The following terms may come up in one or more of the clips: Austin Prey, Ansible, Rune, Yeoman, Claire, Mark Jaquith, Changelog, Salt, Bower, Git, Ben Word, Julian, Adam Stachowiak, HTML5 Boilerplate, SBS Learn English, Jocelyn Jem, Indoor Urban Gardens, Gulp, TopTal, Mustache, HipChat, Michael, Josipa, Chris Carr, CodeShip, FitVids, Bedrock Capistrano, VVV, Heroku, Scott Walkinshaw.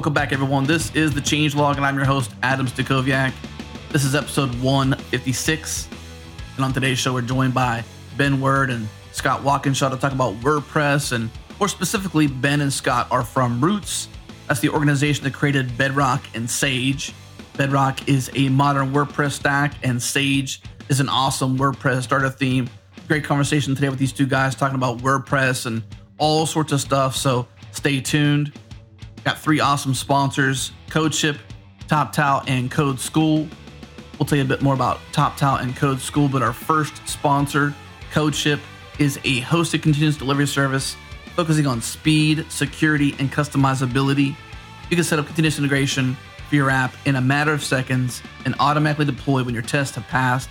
Welcome back, everyone. This is the Changelog, and I'm your host, Adam Stachowiak. This is episode 156, and on today's show, we're joined by Ben Word and Scott Walkinshaw to talk about WordPress, and more specifically, Ben and Scott are from Roots. That's the organization that created Bedrock and Sage. Bedrock is a modern WordPress stack, and Sage is an awesome WordPress starter theme. Great conversation today with these two guys talking about WordPress and all sorts of stuff, so stay tuned. Got three awesome sponsors, CodeShip, TopTal, and Code School. We'll tell you a bit more about TopTal and Code School, but our first sponsor, CodeShip, is a hosted continuous delivery service focusing on speed, security, and customizability. You can set up continuous integration for your app in a matter of seconds and automatically deploy when your tests have passed.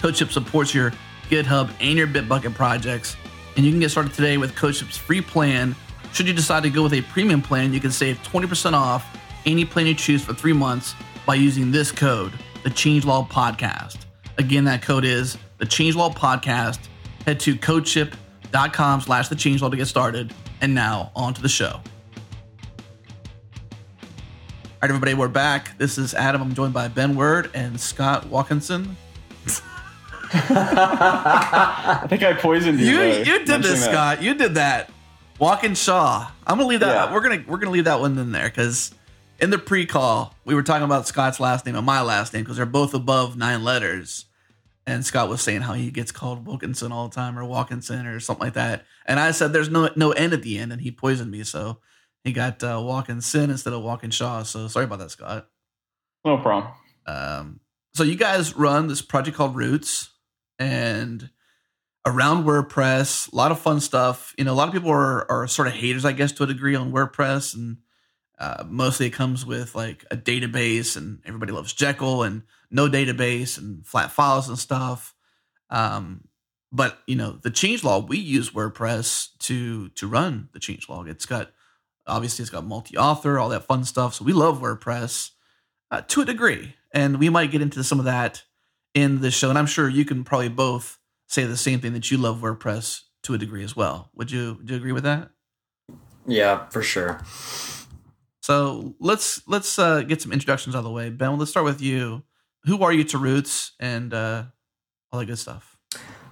CodeShip supports your GitHub and your Bitbucket projects, and you can get started today with CodeShip's free plan. Should you decide to go with a premium plan, you can save 20% off any plan you choose for 3 months by using this code, the Changelog Podcast. Again, that code is the Changelog Podcast. Head to codeship.com/thechangelog to get started. And now on to the show. All right, everybody, we're back. This is Adam. I'm joined by Ben Word and Scott Walkinson. I think I poisoned you. You did this, Scott. You did that. Walkinshaw. I'm gonna leave that. Yeah. We're gonna leave that one in there because in the pre-call we were talking about Scott's last name and my last name because they're both above 9 letters. And Scott was saying how he gets called Wilkinson all the time or Walkinson or something like that. And I said there's no N at the end, and he poisoned me, so he got Walkinson instead of Walkinshaw. So sorry about that, Scott. No problem. So you guys run this project called Roots and around WordPress, a lot of fun stuff. You know, a lot of people are sort of haters, I guess, to a degree on WordPress. And mostly it comes with like a database and everybody loves Jekyll and no database and flat files and stuff. But, you know, the changelog, we use WordPress to run the changelog. It's got multi-author, all that fun stuff. So we love WordPress to a degree. And we might get into some of that in the show. And I'm sure you can probably both say the same thing that you love WordPress to a degree as well. Would you agree with that? Yeah, for sure. So let's get some introductions out of the way. Ben, let's start with you. Who are you to Roots and all that good stuff?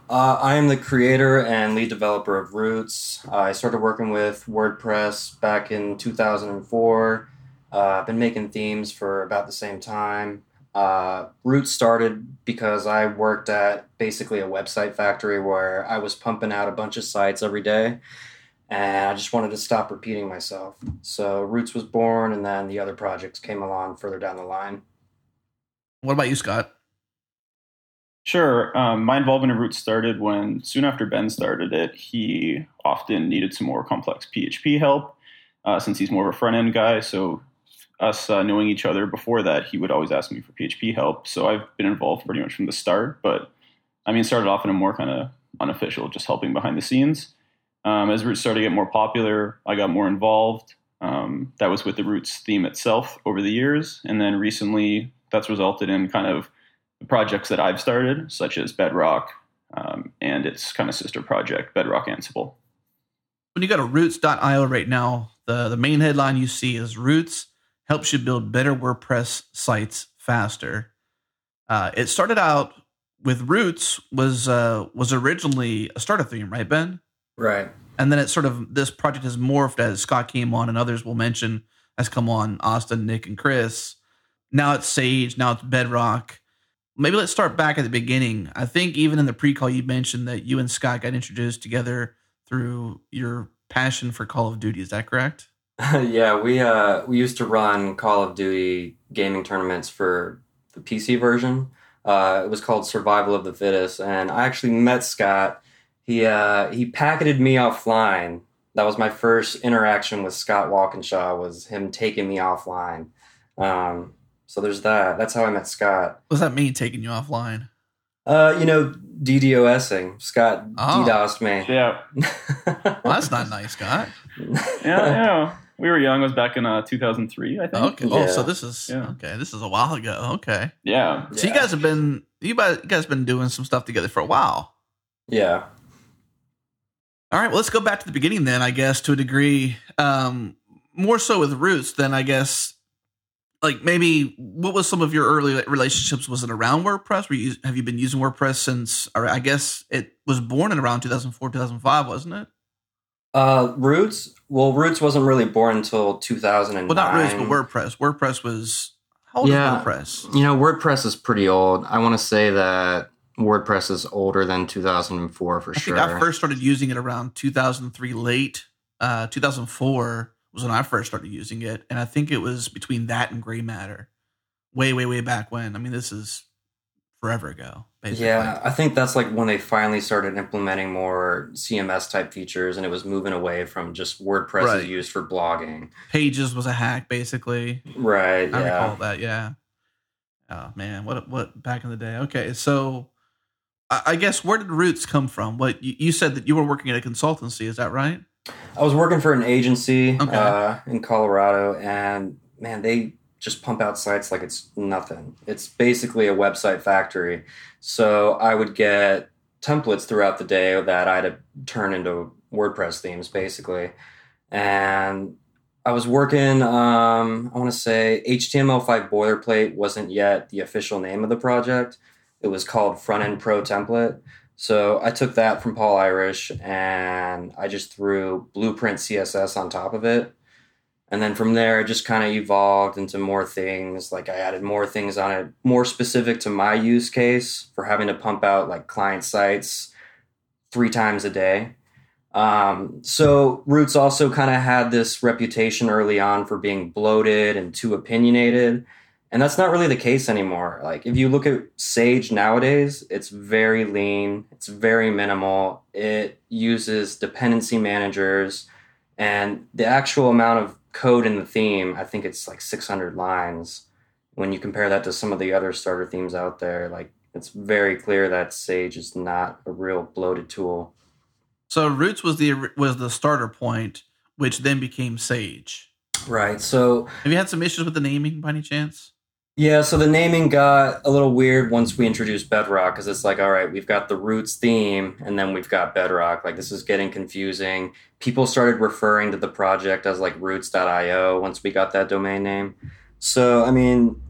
I am the creator and lead developer of Roots. I started working with WordPress back in 2004. I've been making themes for about the same time. Roots started because I worked at basically a website factory where I was pumping out a bunch of sites every day, and I just wanted to stop repeating myself. So Roots was born, and then the other projects came along further down the line. What about you, Scott? Sure. My involvement in Roots started when, soon after Ben started it, he often needed some more complex PHP help since he's more of a front-end guy, so us knowing each other before that, he would always ask me for PHP help. So I've been involved pretty much from the start, but I mean, started off in a more kind of unofficial, just helping behind the scenes. As Roots started to get more popular, I got more involved. That was with the Roots theme itself over the years. And then recently that's resulted in kind of the projects that I've started, such as Bedrock and its kind of sister project, Bedrock Ansible. When you go to roots.io right now, the main headline you see is Roots helps you build better WordPress sites faster. It started out with Roots was originally a starter theme, right, Ben? Right. And then it sort of, this project has morphed as Scott came on and others will mention, has come on, Austin, Nick, and Chris. Now it's Sage, now it's Bedrock. Maybe let's start back at the beginning. I think even in the pre-call you mentioned that you and Scott got introduced together through your passion for Call of Duty. Is that correct? Yeah, we used to run Call of Duty gaming tournaments for the PC version. It was called Survival of the Fittest, and I actually met Scott. He packeted me offline. That was my first interaction with Scott Walkinshaw, was him taking me offline. So there's that. That's how I met Scott. What does that mean, taking you offline? You know, DDoSing. Scott DDoSed me. Yeah. Well, that's not nice, Scott. Yeah. We were young. It was back in 2003, I think. Okay. Yeah. Oh, so this is okay. This is a while ago. Okay. Yeah. So you guys have been doing some stuff together for a while. Yeah. All right. Well, let's go back to the beginning then, I guess, to a degree. more so with Roots than I guess, like maybe what was some of your early relationships? Was it around WordPress? Have you been using WordPress since, or I guess it was born in around 2004, 2005, wasn't it? Roots wasn't really born until 2009. Well, not Roots, but WordPress. WordPress was, how old is WordPress? You know, WordPress is pretty old. I want to say that WordPress is older than 2004 for sure. I think I first started using it around 2003 late. 2004 was when I first started using it. And I think it was between that and Gray Matter way back when. I mean, this is forever ago, basically. Yeah, I think that's like when they finally started implementing more CMS type features, and it was moving away from just WordPress as used for blogging. Pages was a hack, basically. Right, yeah. I recall that, yeah. Oh, man, what back in the day. Okay, so I guess where did Roots come from? What you said that you were working at a consultancy, is that right? I was working for an agency in Colorado, and man, they just pump out sites like it's nothing. It's basically a website factory. So I would get templates throughout the day that I had to turn into WordPress themes, basically. And I was working, I want to say HTML5 Boilerplate wasn't yet the official name of the project. It was called Front End Pro Template. So I took that from Paul Irish, and I just threw Blueprint CSS on top of it. And then from there, it just kind of evolved into more things. Like I added more things on it, more specific to my use case for having to pump out like client sites 3 times a day. So Roots also kind of had this reputation early on for being bloated and too opinionated. And that's not really the case anymore. Like if you look at Sage nowadays, it's very lean. It's very minimal. It uses dependency managers, and the actual amount of code in the theme, I think it's like 600 lines. When you compare that to some of the other starter themes out there, like it's very clear that Sage is not a real bloated tool. So Roots was the starter point, which then became Sage. Right. So have you had some issues with the naming by any chance? Yeah, so the naming got a little weird once we introduced Bedrock, because it's like, all right, we've got the Roots theme, and then we've got Bedrock. Like, this is getting confusing. People started referring to the project as, like, roots.io once we got that domain name. So, I mean,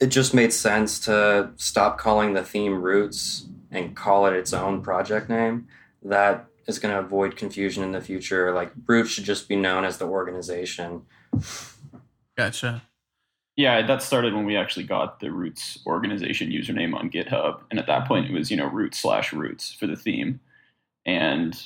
it just made sense to stop calling the theme Roots and call it its own project name. That is going to avoid confusion in the future. Like, Roots should just be known as the organization. Gotcha. Yeah, that started when we actually got the Roots organization username on GitHub. And at that point, it was, you know, Roots/Roots for the theme. And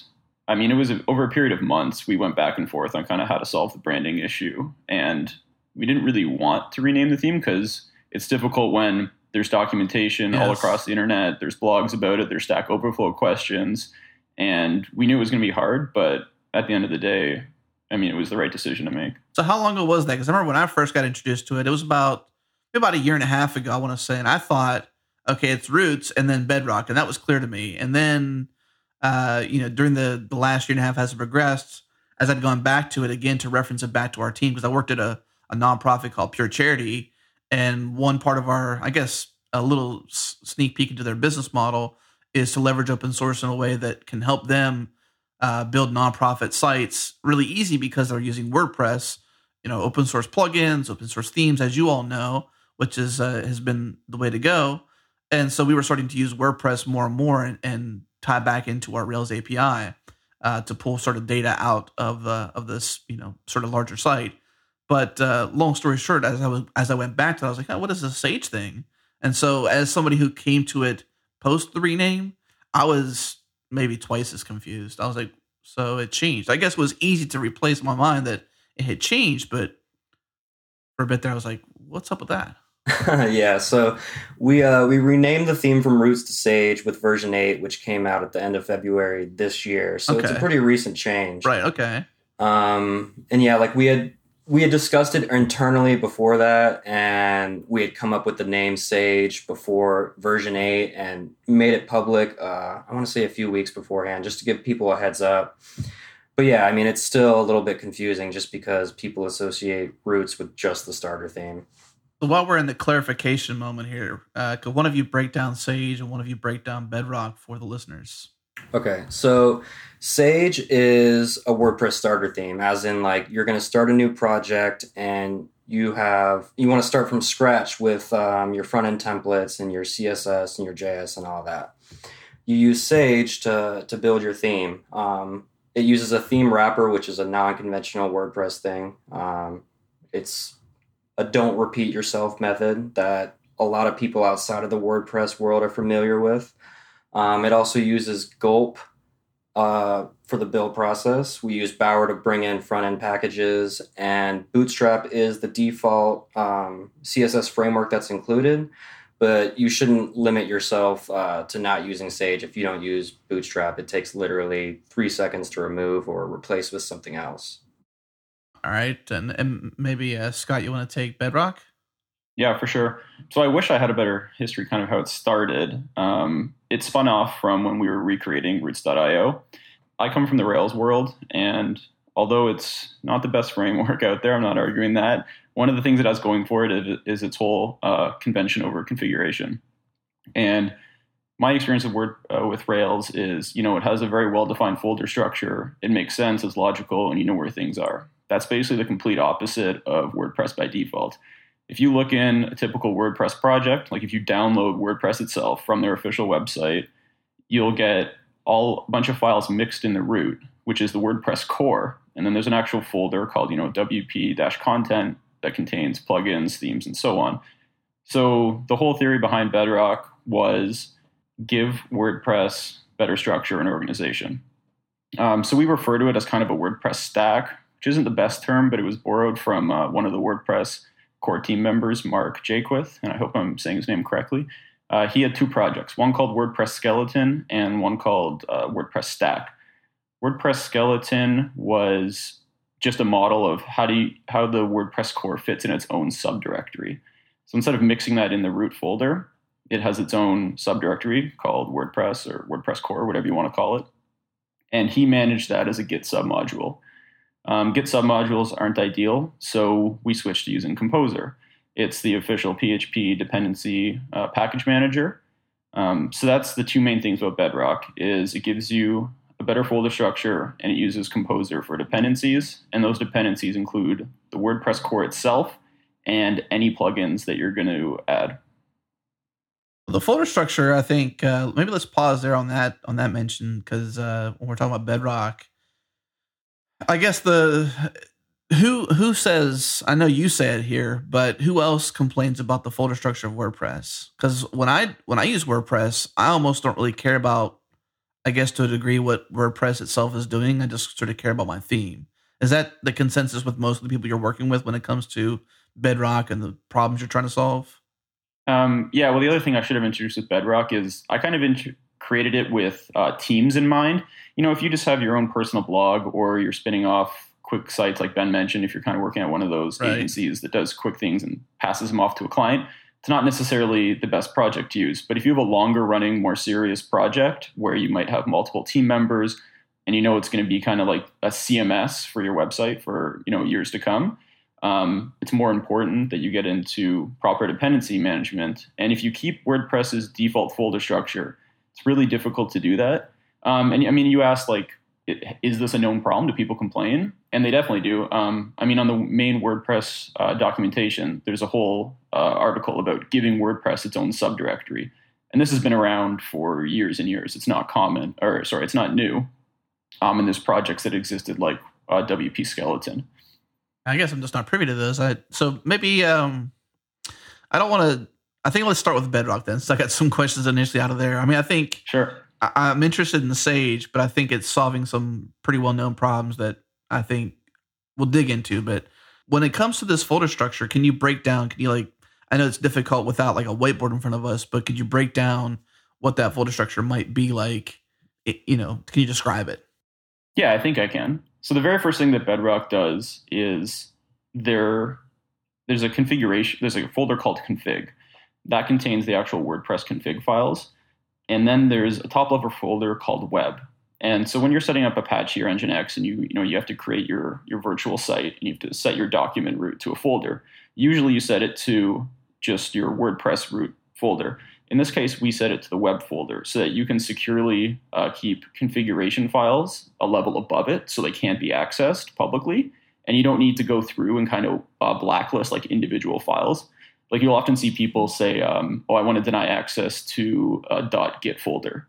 I mean, it was over a period of months, we went back and forth on kind of how to solve the branding issue. And we didn't really want to rename the theme because it's difficult when there's documentation all across the internet. There's blogs about it. There's Stack Overflow questions. And we knew it was going to be hard. But at the end of the day, I mean, it was the right decision to make. So how long ago was that? Because I remember when I first got introduced to it, it was about a year and a half ago, I want to say. And I thought, okay, it's Roots and then Bedrock. And that was clear to me. And then, you know, during the last year and a half as it progressed, as I'd gone back to it again to reference it back to our team, because I worked at a nonprofit called Pure Charity. And one part of our, I guess, a little sneak peek into their business model is to leverage open source in a way that can help them build nonprofit sites really easy because they're using WordPress, you know, open source plugins, open source themes, as you all know, which is has been the way to go. And so we were starting to use WordPress more and more and tie back into our Rails API to pull sort of data out of this, you know, sort of larger site. But long story short, as I went back to it, I was like, oh, what is this Sage thing? And so as somebody who came to it post the rename, I was maybe twice as confused. I was like, so it changed. I guess it was easy to replace in my mind that it had changed, but for a bit there I was like, what's up with that? Yeah, so we renamed the theme from Roots to Sage with version 8, which came out at the end of February this year. So It's a pretty recent change. Right, okay. And yeah, like we had discussed it internally before that, and we had come up with the name Sage before version 8 and made it public, I want to say a few weeks beforehand, just to give people a heads up. But yeah, I mean, it's still a little bit confusing just because people associate Roots with just the starter theme. So while we're in the clarification moment here, could one of you break down Sage and one of you break down Bedrock for the listeners? Okay, so Sage is a WordPress starter theme, as in like you're going to start a new project and you want to start from scratch with your front-end templates and your CSS and your JS and all that. You use Sage to build your theme. It uses a theme wrapper, which is a non-conventional WordPress thing. It's a don't repeat yourself method that a lot of people outside of the WordPress world are familiar with. It also uses Gulp for the build process. We use Bower to bring in front-end packages, and Bootstrap is the default CSS framework that's included, but you shouldn't limit yourself to not using Sage if you don't use Bootstrap. It takes literally 3 seconds to remove or replace with something else. All right, and maybe, Scott, you want to take Bedrock? Yeah, for sure. So I wish I had a better history, kind of how it started. It spun off from when we were recreating roots.io. I come from the Rails world, and although it's not the best framework out there, I'm not arguing that, one of the things it has going for it is its whole convention over configuration. And my experience with Rails is, it has a very well-defined folder structure. It makes sense, it's logical, and you know where things are. That's basically the complete opposite of WordPress by default. If you look in a typical WordPress project, like if you download WordPress itself from their official website, you'll get a bunch of files mixed in the root, which is the WordPress core. And then there's an actual folder called, WP-content that contains plugins, themes, and so on. So the whole theory behind Bedrock was give WordPress better structure and organization. So we refer to it as kind of a WordPress stack, which isn't the best term, but it was borrowed from one of the WordPress core team members, Mark Jaquith, and I hope I'm saying his name correctly. He had two projects, one called WordPress Skeleton and one called WordPress Stack. WordPress Skeleton was just a model of how the WordPress core fits in its own subdirectory. So instead of mixing that in the root folder, it has its own subdirectory called WordPress or WordPress core, whatever you want to call it. And he managed that as a Git submodule. Git submodules aren't ideal, so we switched to using Composer. It's the official PHP dependency package manager. So that's the two main things about Bedrock, is it gives you a better folder structure, and it uses Composer for dependencies, and those dependencies include the WordPress core itself and any plugins that you're going to add. The folder structure, I think, maybe let's pause there on that mention, because when we're talking about Bedrock, I guess who says, I know you say it here, but who else complains about the folder structure of WordPress? Because when I use WordPress, I almost don't really care about, I guess to a degree, what WordPress itself is doing. I just sort of care about my theme. Is that the consensus with most of the people you're working with when it comes to Bedrock and the problems you're trying to solve? Yeah, well, the other thing I should have introduced with Bedrock is I kind of created it with teams in mind. If you just have your own personal blog or you're spinning off quick sites like Ben mentioned, if you're kind of working at one of those agencies that does quick things and passes them off to a client, it's not necessarily the best project to use. But if you have a longer running, more serious project where you might have multiple team members and it's going to be kind of like a CMS for your website for years to come, it's more important that you get into proper dependency management. And if you keep WordPress's default folder structure, it's really difficult to do that. And you asked, is this a known problem? Do people complain? And they definitely do. On the main WordPress documentation, there's a whole article about giving WordPress its own subdirectory. And this has been around for years and years. It's not common, it's not new. And there's projects that existed like WP Skeleton. I guess I'm just not privy to those. I don't want to. I think let's start with Bedrock then. So I got some questions initially out of there. I think sure. I'm interested in the Sage, but I think it's solving some pretty well-known problems that I think we'll dig into. But when it comes to this folder structure, can you break down, I know it's difficult without a whiteboard in front of us, but could you break down what that folder structure might be like? Can you describe it? Yeah, I think I can. So the very first thing that Bedrock does is there's a configuration, there's a folder called config. That contains the actual WordPress config files. And then there's a top-level folder called web. And so when you're setting up Apache or Nginx and you have to create your virtual site and you have to set your document root to a folder, usually you set it to just your WordPress root folder. In this case, we set it to the web folder so that you can securely keep configuration files a level above it so they can't be accessed publicly. And you don't need to go through and kind of blacklist like individual files. Like you'll often see people say, oh, I want to deny access to a .git folder.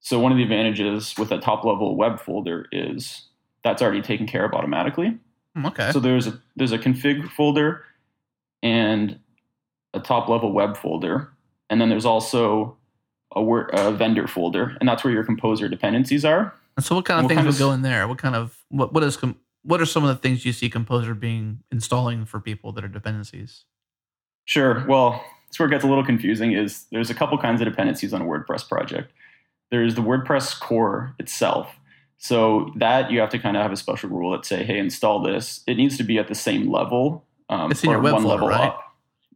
So one of the advantages with a top level web folder is that's already taken care of automatically. Okay. So there's a config folder and a top level web folder. And then there's also a vendor folder, and that's where your Composer dependencies are. And so what kind of things would go in there? What are some of the things you see Composer installing for people that are dependencies? Sure. Well, that's where it gets a little confusing is there's a couple kinds of dependencies on a WordPress project. There's the WordPress core itself. So that you have to kind of have a special rule that say, hey, install this. It needs to be at the same level. It's in your web folder, right?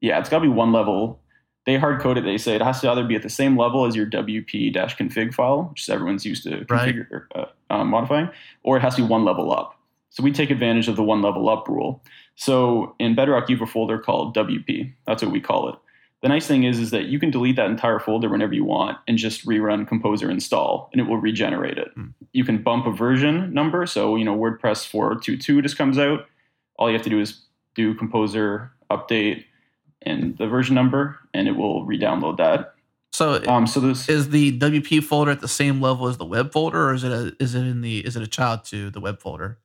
Yeah, it's got to be one level. They hard code it. They say it has to either be at the same level as your wp-config file, which everyone's used to configure, modifying, or it has to be one level up. So we take advantage of the one level up rule. So in Bedrock, you have a folder called WP. That's what we call it. The nice thing is that you can delete that entire folder whenever you want and just rerun Composer install, and it will regenerate it. You can bump a version number. So, WordPress 4.2.2 just comes out. All you have to do is do Composer update and the version number, and it will re-download that. So is the WP folder at the same level as the web folder, or is it a child to the web folder?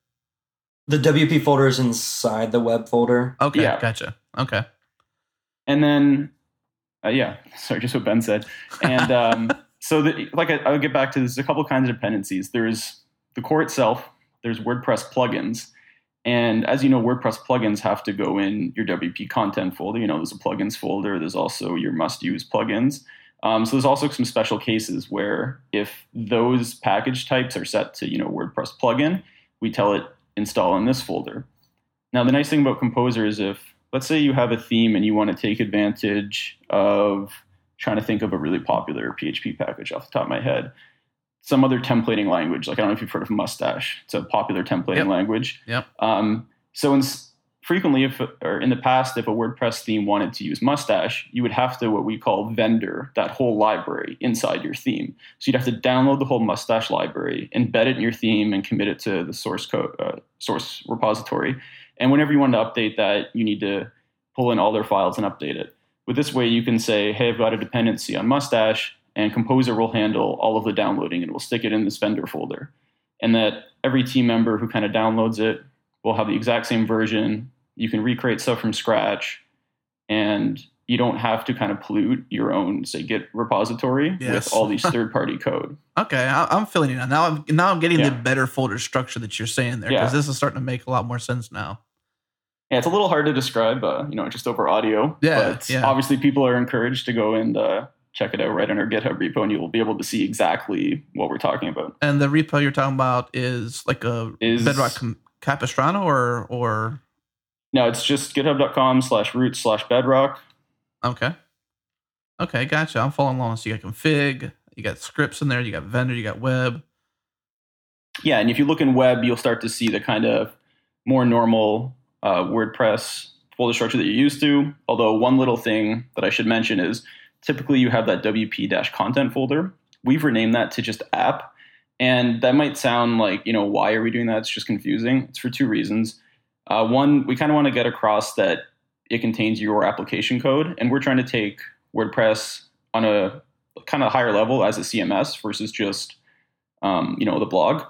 The WP folder is inside the web folder. Okay, yeah. Gotcha. Okay. And then, just what Ben said. And I'll get back to, there's a couple kinds of dependencies. There's the core itself. There's WordPress plugins. And as you know, WordPress plugins have to go in your WP content folder. There's a plugins folder. There's also your must-use plugins. So there's also some special cases where if those package types are set to, WordPress plugin, we tell it install in this folder. Now, the nice thing about Composer is if, let's say you have a theme and you want to take advantage of, trying to think of a really popular PHP package off the top of my head, some other templating language. Like, I don't know if you've heard of Mustache. It's a popular templating language. Yep. In the past, if a WordPress theme wanted to use Mustache, you would have to, what we call, vendor that whole library inside your theme. So you'd have to download the whole Mustache library, embed it in your theme, and commit it to the source code, source repository. And whenever you want to update that, you need to pull in all their files and update it. With this way, you can say, hey, I've got a dependency on Mustache, and Composer will handle all of the downloading and will stick it in this vendor folder. And that every team member who kind of downloads it will have the exact same version. You can recreate stuff from scratch, and you don't have to kind of pollute your own, say, Git repository with all these third-party code. Okay, I'm feeling it now. Now I'm getting the better folder structure that you're saying there, because this is starting to make a lot more sense now. Yeah, it's a little hard to describe, just over audio. Yeah, but obviously people are encouraged to go and check it out right on our GitHub repo, and you will be able to see exactly what we're talking about. And the repo you're talking about is like a Bedrock Capistrano or? No, it's just github.com/root/bedrock. Okay, gotcha. I'm following along. So you got config, you got scripts in there, you got vendor, you got web. Yeah, and if you look in web, you'll start to see the kind of more normal WordPress folder structure that you're used to. Although one little thing that I should mention is, typically, you have that WP-content folder. We've renamed that to just app. And that might sound like, why are we doing that? It's just confusing. It's for two reasons. One, we kind of want to get across that it contains your application code. And we're trying to take WordPress on a kind of higher level as a CMS versus just, the blog.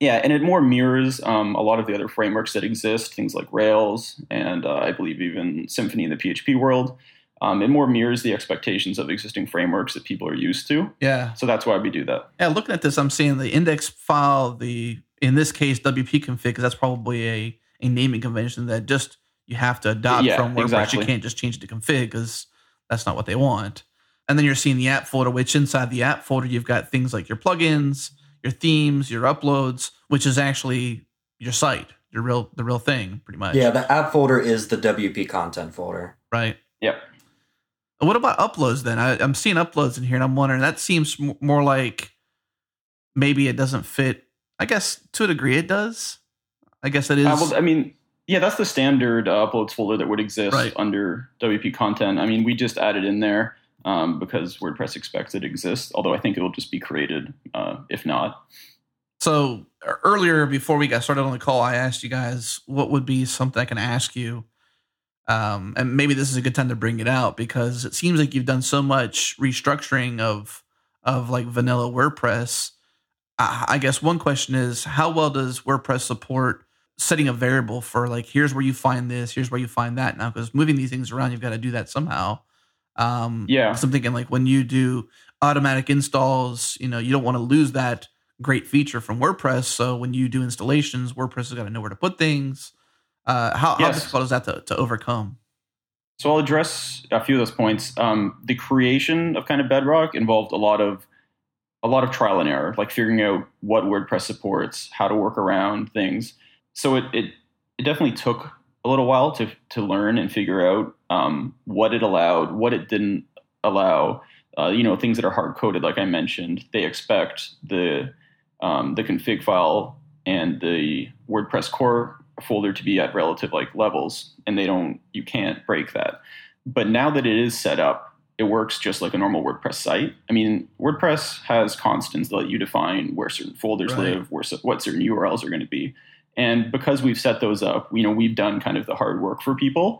Yeah, and it more mirrors a lot of the other frameworks that exist, things like Rails and I believe even Symfony in the PHP world. It more mirrors the expectations of existing frameworks that people are used to. Yeah. So that's why we do that. Yeah, looking at this, I'm seeing the index file, in this case, WP config, because that's probably a naming convention that just you have to adopt from WordPress. Exactly. You can't just change it to config because that's not what they want. And then you're seeing the app folder, which inside the app folder, you've got things like your plugins, your themes, your uploads, which is actually your site, the real thing, pretty much. Yeah, the app folder is the WP content folder. Right. Yep. What about uploads then? I'm seeing uploads in here, and I'm wondering, that seems more like maybe it doesn't fit. I guess to a degree it does. I guess that is. That's the standard uploads folder that would exist under WP content. I mean, we just added in there because WordPress expects it exists, although I think it will just be created if not. So earlier, before we got started on the call, I asked you guys what would be something I can ask you. And maybe this is a good time to bring it out, because it seems like you've done so much restructuring of like vanilla WordPress. I guess one question is, how well does WordPress support setting a variable for like, here's where you find this, here's where you find that now? Because moving these things around, you've got to do that somehow. Yeah. So I'm thinking like when you do automatic installs, you know, you don't want to lose that great feature from WordPress. So when you do installations, WordPress has got to know where to put things. How difficult is that to overcome? So I'll address a few of those points. The creation of kind of Bedrock involved a lot of trial and error, like figuring out what WordPress supports, how to work around things. So it definitely took a little while to learn and figure out what it allowed, what it didn't allow. Things that are hard coded, like I mentioned, they expect the config file and the WordPress core folder to be at relative like levels, and you can't break that. But now that it is set up, it works just like a normal WordPress site. I mean, WordPress has constants that let you define where certain folders live, what certain URLs are going to be. And because we've set those up, we've done kind of the hard work for people.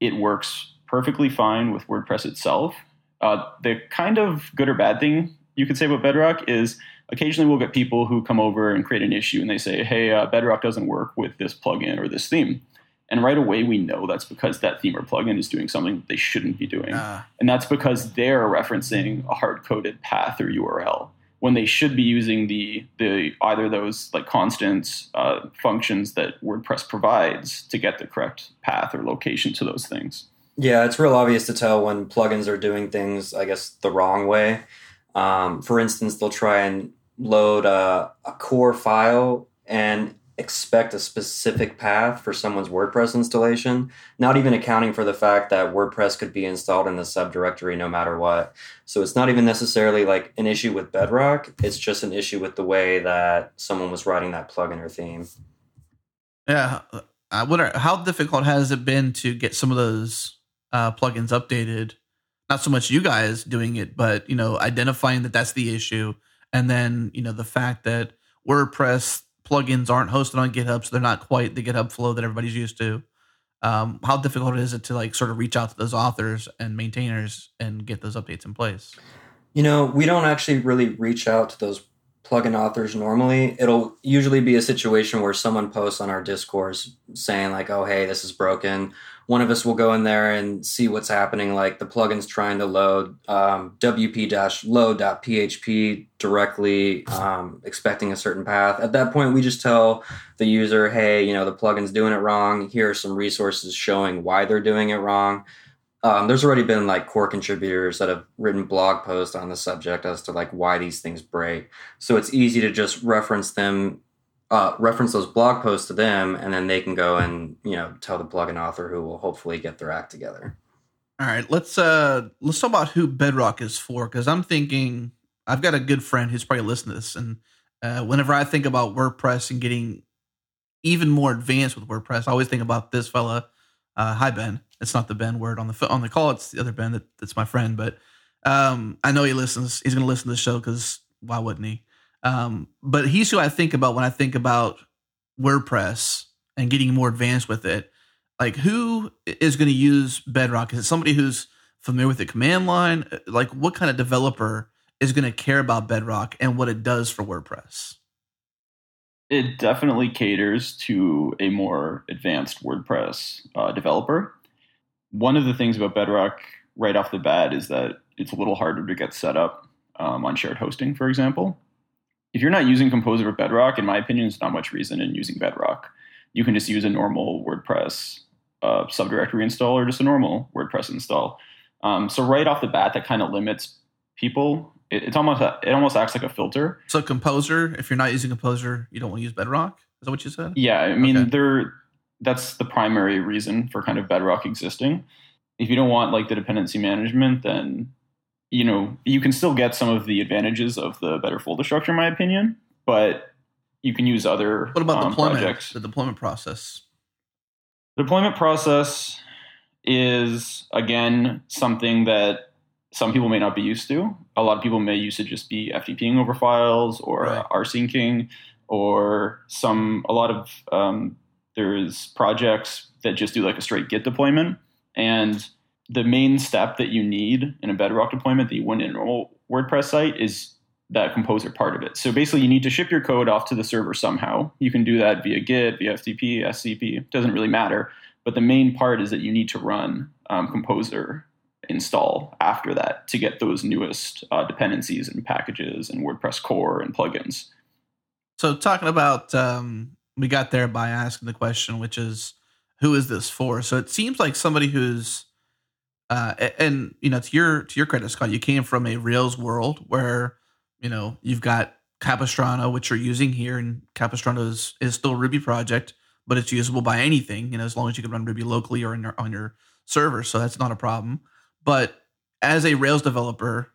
It works perfectly fine with WordPress itself. The kind of good or bad thing you could say about Bedrock is occasionally we'll get people who come over and create an issue and they say, hey, Bedrock doesn't work with this plugin or this theme. And right away, we know that's because that theme or plugin is doing something that they shouldn't be doing. And that's because they're referencing a hard-coded path or URL when they should be using the either those like constants, functions that WordPress provides to get the correct path or location to those things. Yeah, it's real obvious to tell when plugins are doing things, I guess, the wrong way. For instance, they'll try and load a core file and expect a specific path for someone's WordPress installation, not even accounting for the fact that WordPress could be installed in the subdirectory no matter what. So it's not even necessarily like an issue with Bedrock. It's just an issue with the way that someone was writing that plugin or theme. Yeah. I wonder how difficult has it been to get some of those plugins updated? Not so much you guys doing it, but, identifying that that's the issue. And then, the fact that WordPress plugins aren't hosted on GitHub, so they're not quite the GitHub flow that everybody's used to. How difficult is it to like sort of reach out to those authors and maintainers and get those updates in place? We don't actually really reach out to those plugin authors normally. It'll usually be a situation where someone posts on our discourse saying like, oh, hey, this is broken. One of us will go in there and see what's happening. Like the plugin's trying to load wp-load.php directly, expecting a certain path. At that point, we just tell the user, hey, the plugin's doing it wrong. Here are some resources showing why they're doing it wrong. There's already been like core contributors that have written blog posts on the subject as to like why these things break. So it's easy to just reference those blog posts to them, and then they can go and, tell the plugin author, who will hopefully get their act together. All right. Let's talk about who Bedrock is for. Cause I'm thinking I've got a good friend who's probably listening to this. And, whenever I think about WordPress and getting even more advanced with WordPress, I always think about this fella. Hi, Ben. It's not the Ben Word on the call. It's the other Ben that's my friend. But I know he listens. He's going to listen to the show because why wouldn't he? But he's who I think about when I think about WordPress and getting more advanced with it. Like, who is going to use Bedrock? Is it somebody who's familiar with the command line? Like, what kind of developer is going to care about Bedrock and what it does for WordPress? It definitely caters to a more advanced WordPress developer. One of the things about Bedrock right off the bat is that it's a little harder to get set up on shared hosting, for example. If you're not using Composer or Bedrock, in my opinion, there's not much reason in using Bedrock. You can just use a normal WordPress subdirectory install or just a normal WordPress install. So right off the bat, that kind of limits people. It almost acts like a filter. So Composer, if you're not using Composer, you don't want to use Bedrock? Is that what you said? Yeah, I mean, okay. That's the primary reason for kind of Bedrock existing. If you don't want like the dependency management, then, you can still get some of the advantages of the better folder structure, in my opinion, but you can use other projects. What about projects? The deployment process? The deployment process is, again, something that some people may not be used to. A lot of people may used to just be FTPing over files or rsyncing, or there's projects that just do like a straight Git deployment. And the main step that you need in a Bedrock deployment that you wouldn't in a normal WordPress site is that Composer part of it. So basically you need to ship your code off to the server somehow. You can do that via Git, via FTP, SCP, it doesn't really matter. But the main part is that you need to run Composer install after that to get those newest dependencies and packages and WordPress core and plugins. So talking about, we got there by asking the question, which is, who is this for? So it seems like somebody who's, and you know, to your credit, Scott, you came from a Rails world where, you know, you've got Capistrano, which you're using here, and Capistrano is still a Ruby project, but it's usable by anything, you know, as long as you can run Ruby locally or on your server. So that's not a problem. But as a Rails developer,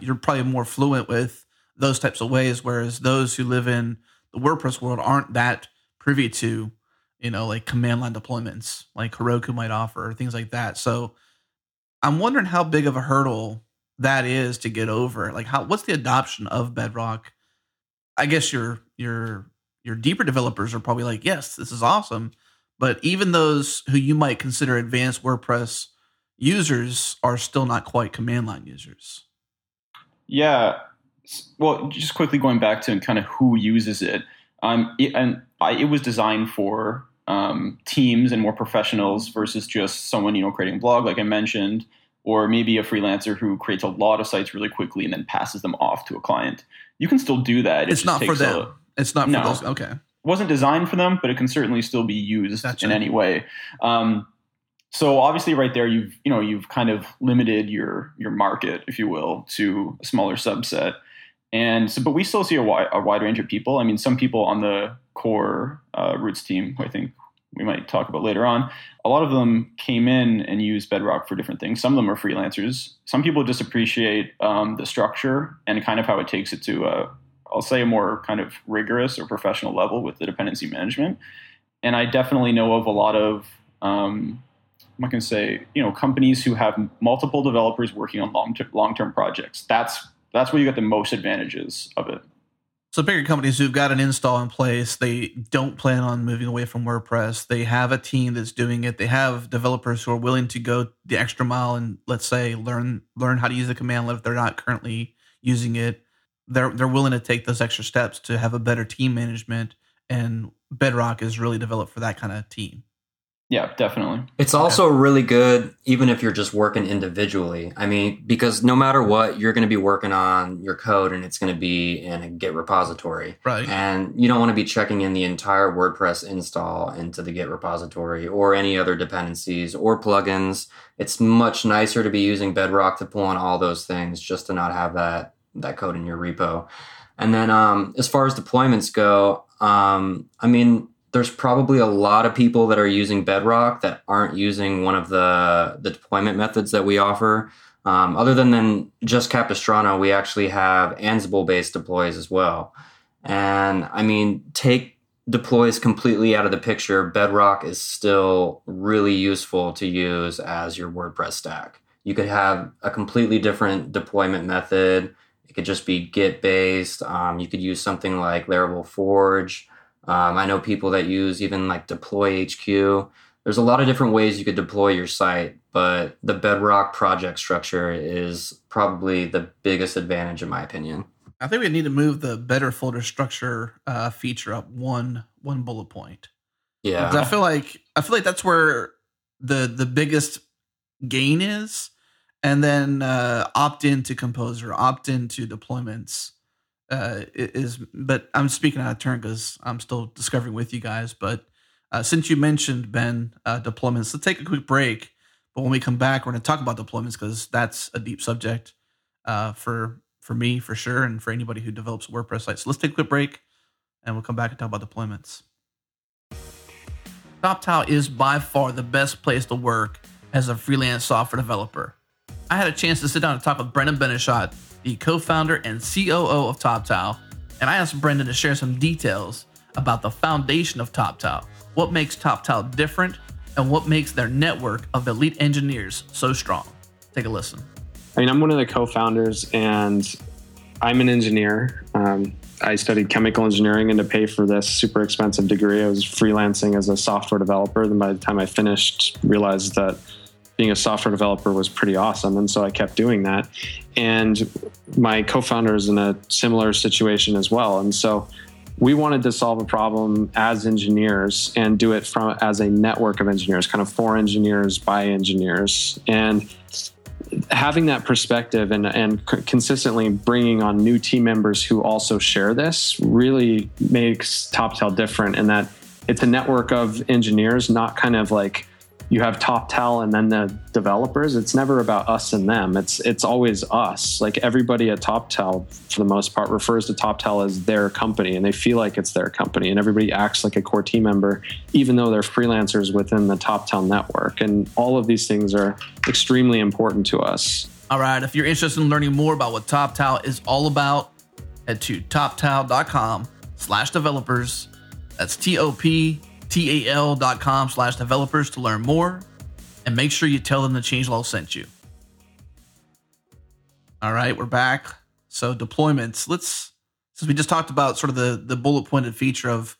you're probably more fluent with those types of ways, whereas those who live in the WordPress world aren't that privy to, you know, like command line deployments like Heroku might offer or things like that. So I'm wondering how big of a hurdle that is to get over. Like, what's the adoption of Bedrock? I guess your deeper developers are probably like, yes, this is awesome. But even those who you might consider advanced WordPress users are still not quite command line users. Yeah. Well, just quickly going back to kind of who uses it. It was designed for teams and more professionals versus just someone, you know, creating a blog, like I mentioned, or maybe a freelancer who creates a lot of sites really quickly and then passes them off to a client. You can still do that. It's not for them. It's not for those. Okay. It wasn't designed for them, but it can certainly still be used in any way. So obviously right there, you've kind of limited your market, if you will, to a smaller subset. And so, but we still see a wide range of people. I mean, some people on the core Roots team, who I think we might talk about later on, a lot of them came in and used Bedrock for different things. Some of them are freelancers. Some people just appreciate the structure and kind of how it takes it to, I'll say, a more kind of rigorous or professional level with the dependency management. And I definitely know of a lot of, I can say, you know, companies who have multiple developers working on long-term projects. That's where you get the most advantages of it. So bigger companies who've got an install in place, they don't plan on moving away from WordPress. They have a team that's doing it. They have developers who are willing to go the extra mile and, let's say, learn how to use the command line if they're not currently using it. They're willing to take those extra steps to have a better team management, and Bedrock is really developed for that kind of team. Yeah, definitely. It's also really good, even if you're just working individually. I mean, because no matter what, you're going to be working on your code and it's going to be in a Git repository. Right. And you don't want to be checking in the entire WordPress install into the Git repository or any other dependencies or plugins. It's much nicer to be using Bedrock to pull on all those things just to not have that code in your repo. And then as far as deployments go, I mean, there's probably a lot of people that are using Bedrock that aren't using one of the deployment methods that we offer. Other than just Capistrano, we actually have Ansible-based deploys as well. And I mean, take deploys completely out of the picture, Bedrock is still really useful to use as your WordPress stack. You could have a completely different deployment method. It could just be Git-based. You could use something like Laravel Forge. I know people that use even like Deploy HQ. There's a lot of different ways you could deploy your site, but the Bedrock project structure is probably the biggest advantage in my opinion. I think we need to move the better folder structure feature up one bullet point. Yeah. I feel like that's where the biggest gain is, and then opt into Composer, opt into deployments. But I'm speaking out of turn because I'm still discovering with you guys. But since you mentioned, Ben, deployments, let's take a quick break. But when we come back, we're going to talk about deployments because that's a deep subject for me, for sure, and for anybody who develops WordPress sites. So let's take a quick break, and we'll come back and talk about deployments. TopTal is by far the best place to work as a freelance software developer. I had a chance to sit down and talk with Brendan Benishot, the co-founder and COO of TopTal, and I asked Brendan to share some details about the foundation of TopTal, what makes TopTal different, and what makes their network of elite engineers so strong. Take a listen. I mean, I'm one of the co-founders, and I'm an engineer. I studied chemical engineering, and to pay for this super expensive degree, I was freelancing as a software developer. Then by the time I finished, realized that being a software developer was pretty awesome. And so I kept doing that. And my co-founder is in a similar situation as well. And so we wanted to solve a problem as engineers and do it from as a network of engineers, kind of for engineers, by engineers. And having that perspective and consistently bringing on new team members who also share this really makes TopTal different in that it's a network of engineers, not kind of like you have TopTal and then the developers. It's never about us and them. It's always us. Like everybody at TopTal, for the most part, refers to TopTal as their company, and they feel like it's their company, and everybody acts like a core team member, even though they're freelancers within the TopTal network. And all of these things are extremely important to us. All right. If you're interested in learning more about what TopTal is all about, head to toptal.com/developers. That's TOPTAL.com/developers to learn more, and make sure you tell them the Changelog sent you. All right, we're back. So deployments. Since we just talked about sort of the bullet pointed feature of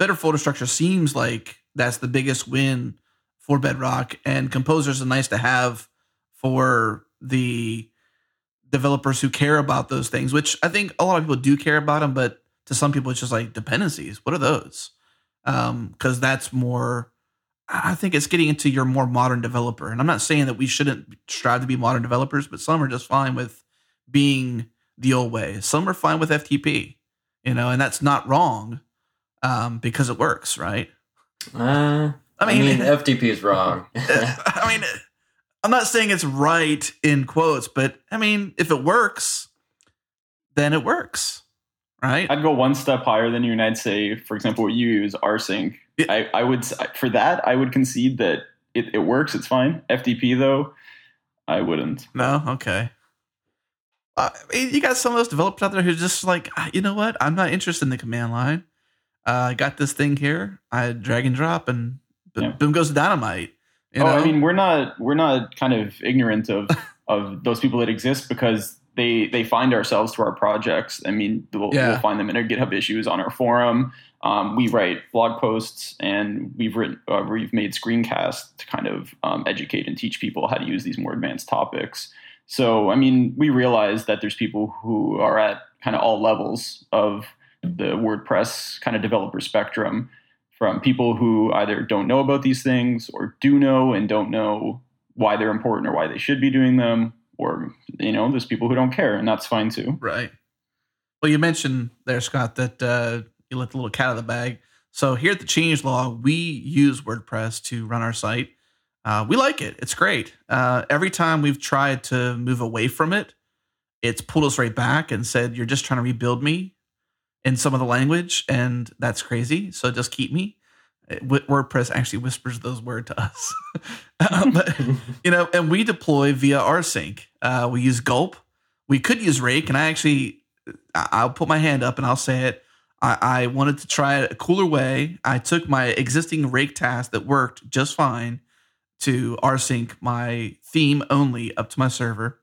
better folder structure, seems like that's the biggest win for Bedrock, and Composer's a nice to have for the developers who care about those things, which I think a lot of people do care about them, but to some people it's just like dependencies. What are those? Because that's more, I think it's getting into your more modern developer. And I'm not saying that we shouldn't strive to be modern developers, but some are just fine with being the old way. Some are fine with FTP, and that's not wrong because it works, right? I mean, FTP is wrong. I mean, I'm not saying it's right in quotes, but I mean, if it works, then it works. Right. I'd go one step higher than you, and I'd say, for example, what you use, rsync. I would, for that, I would concede that it works. It's fine. FTP, though, I wouldn't. No? Okay. You got some of those developers out there who's just like, you know what? I'm not interested in the command line. I got this thing here. I drag and drop, and boom goes the dynamite. You know? I mean, we're not kind of ignorant of those people that exist, because They find ourselves through our projects. I mean, we'll find them in our GitHub issues, on our forum. We write blog posts, and we've made screencasts to kind of educate and teach people how to use these more advanced topics. So, I mean, we realize that there's people who are at kind of all levels of the WordPress kind of developer spectrum, from people who either don't know about these things or do know and don't know why they're important or why they should be doing them. Or, there's people who don't care, and that's fine too. Right. Well, you mentioned there, Scott, that you let the little cat out of the bag. So here at the Changelog, we use WordPress to run our site. We like it. It's great. Every time we've tried to move away from it, it's pulled us right back and said, you're just trying to rebuild me in some of the language, and that's crazy. So just keep me. WordPress actually whispers those words to us, but, and we deploy via rsync. We use Gulp. We could use Rake, and I'll put my hand up and I'll say it. I wanted to try a cooler way. I took my existing Rake task that worked just fine to rsync my theme only up to my server,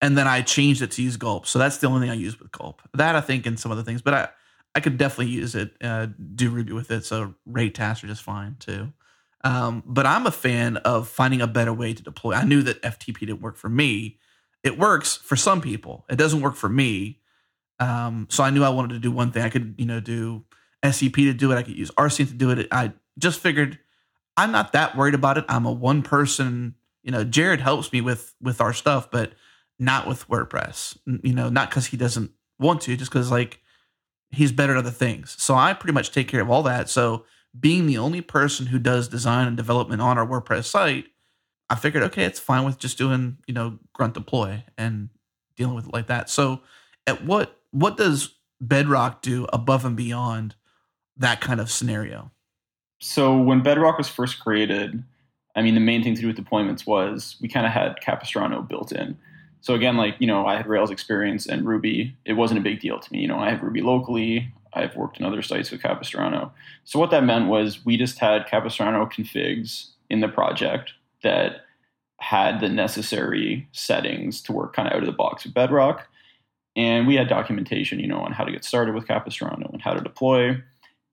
and then I changed it to use Gulp. So that's the only thing I use with Gulp. That, I think, and some other things, but I could definitely use it, do Ruby with it, so rate tasks are just fine too. But I'm a fan of finding a better way to deploy. I knew that FTP didn't work for me. It works for some people. It doesn't work for me. So I knew I wanted to do one thing. I could, do SCP to do it. I could use rsync to do it. I just figured I'm not that worried about it. I'm a one person. Jared helps me with our stuff, but not with WordPress. Not because he doesn't want to, just because he's better at other things. So I pretty much take care of all that. So being the only person who does design and development on our WordPress site, I figured, okay, it's fine with just doing, grunt deploy and dealing with it like that. So at what does Bedrock do above and beyond that kind of scenario? So when Bedrock was first created, I mean, the main thing to do with deployments was we kind of had Capistrano built in. So again, I had Rails experience and Ruby. It wasn't a big deal to me. I have Ruby locally. I've worked in other sites with Capistrano. So what that meant was we just had Capistrano configs in the project that had the necessary settings to work kind of out of the box with Bedrock. And we had documentation, you know, on how to get started with Capistrano and how to deploy.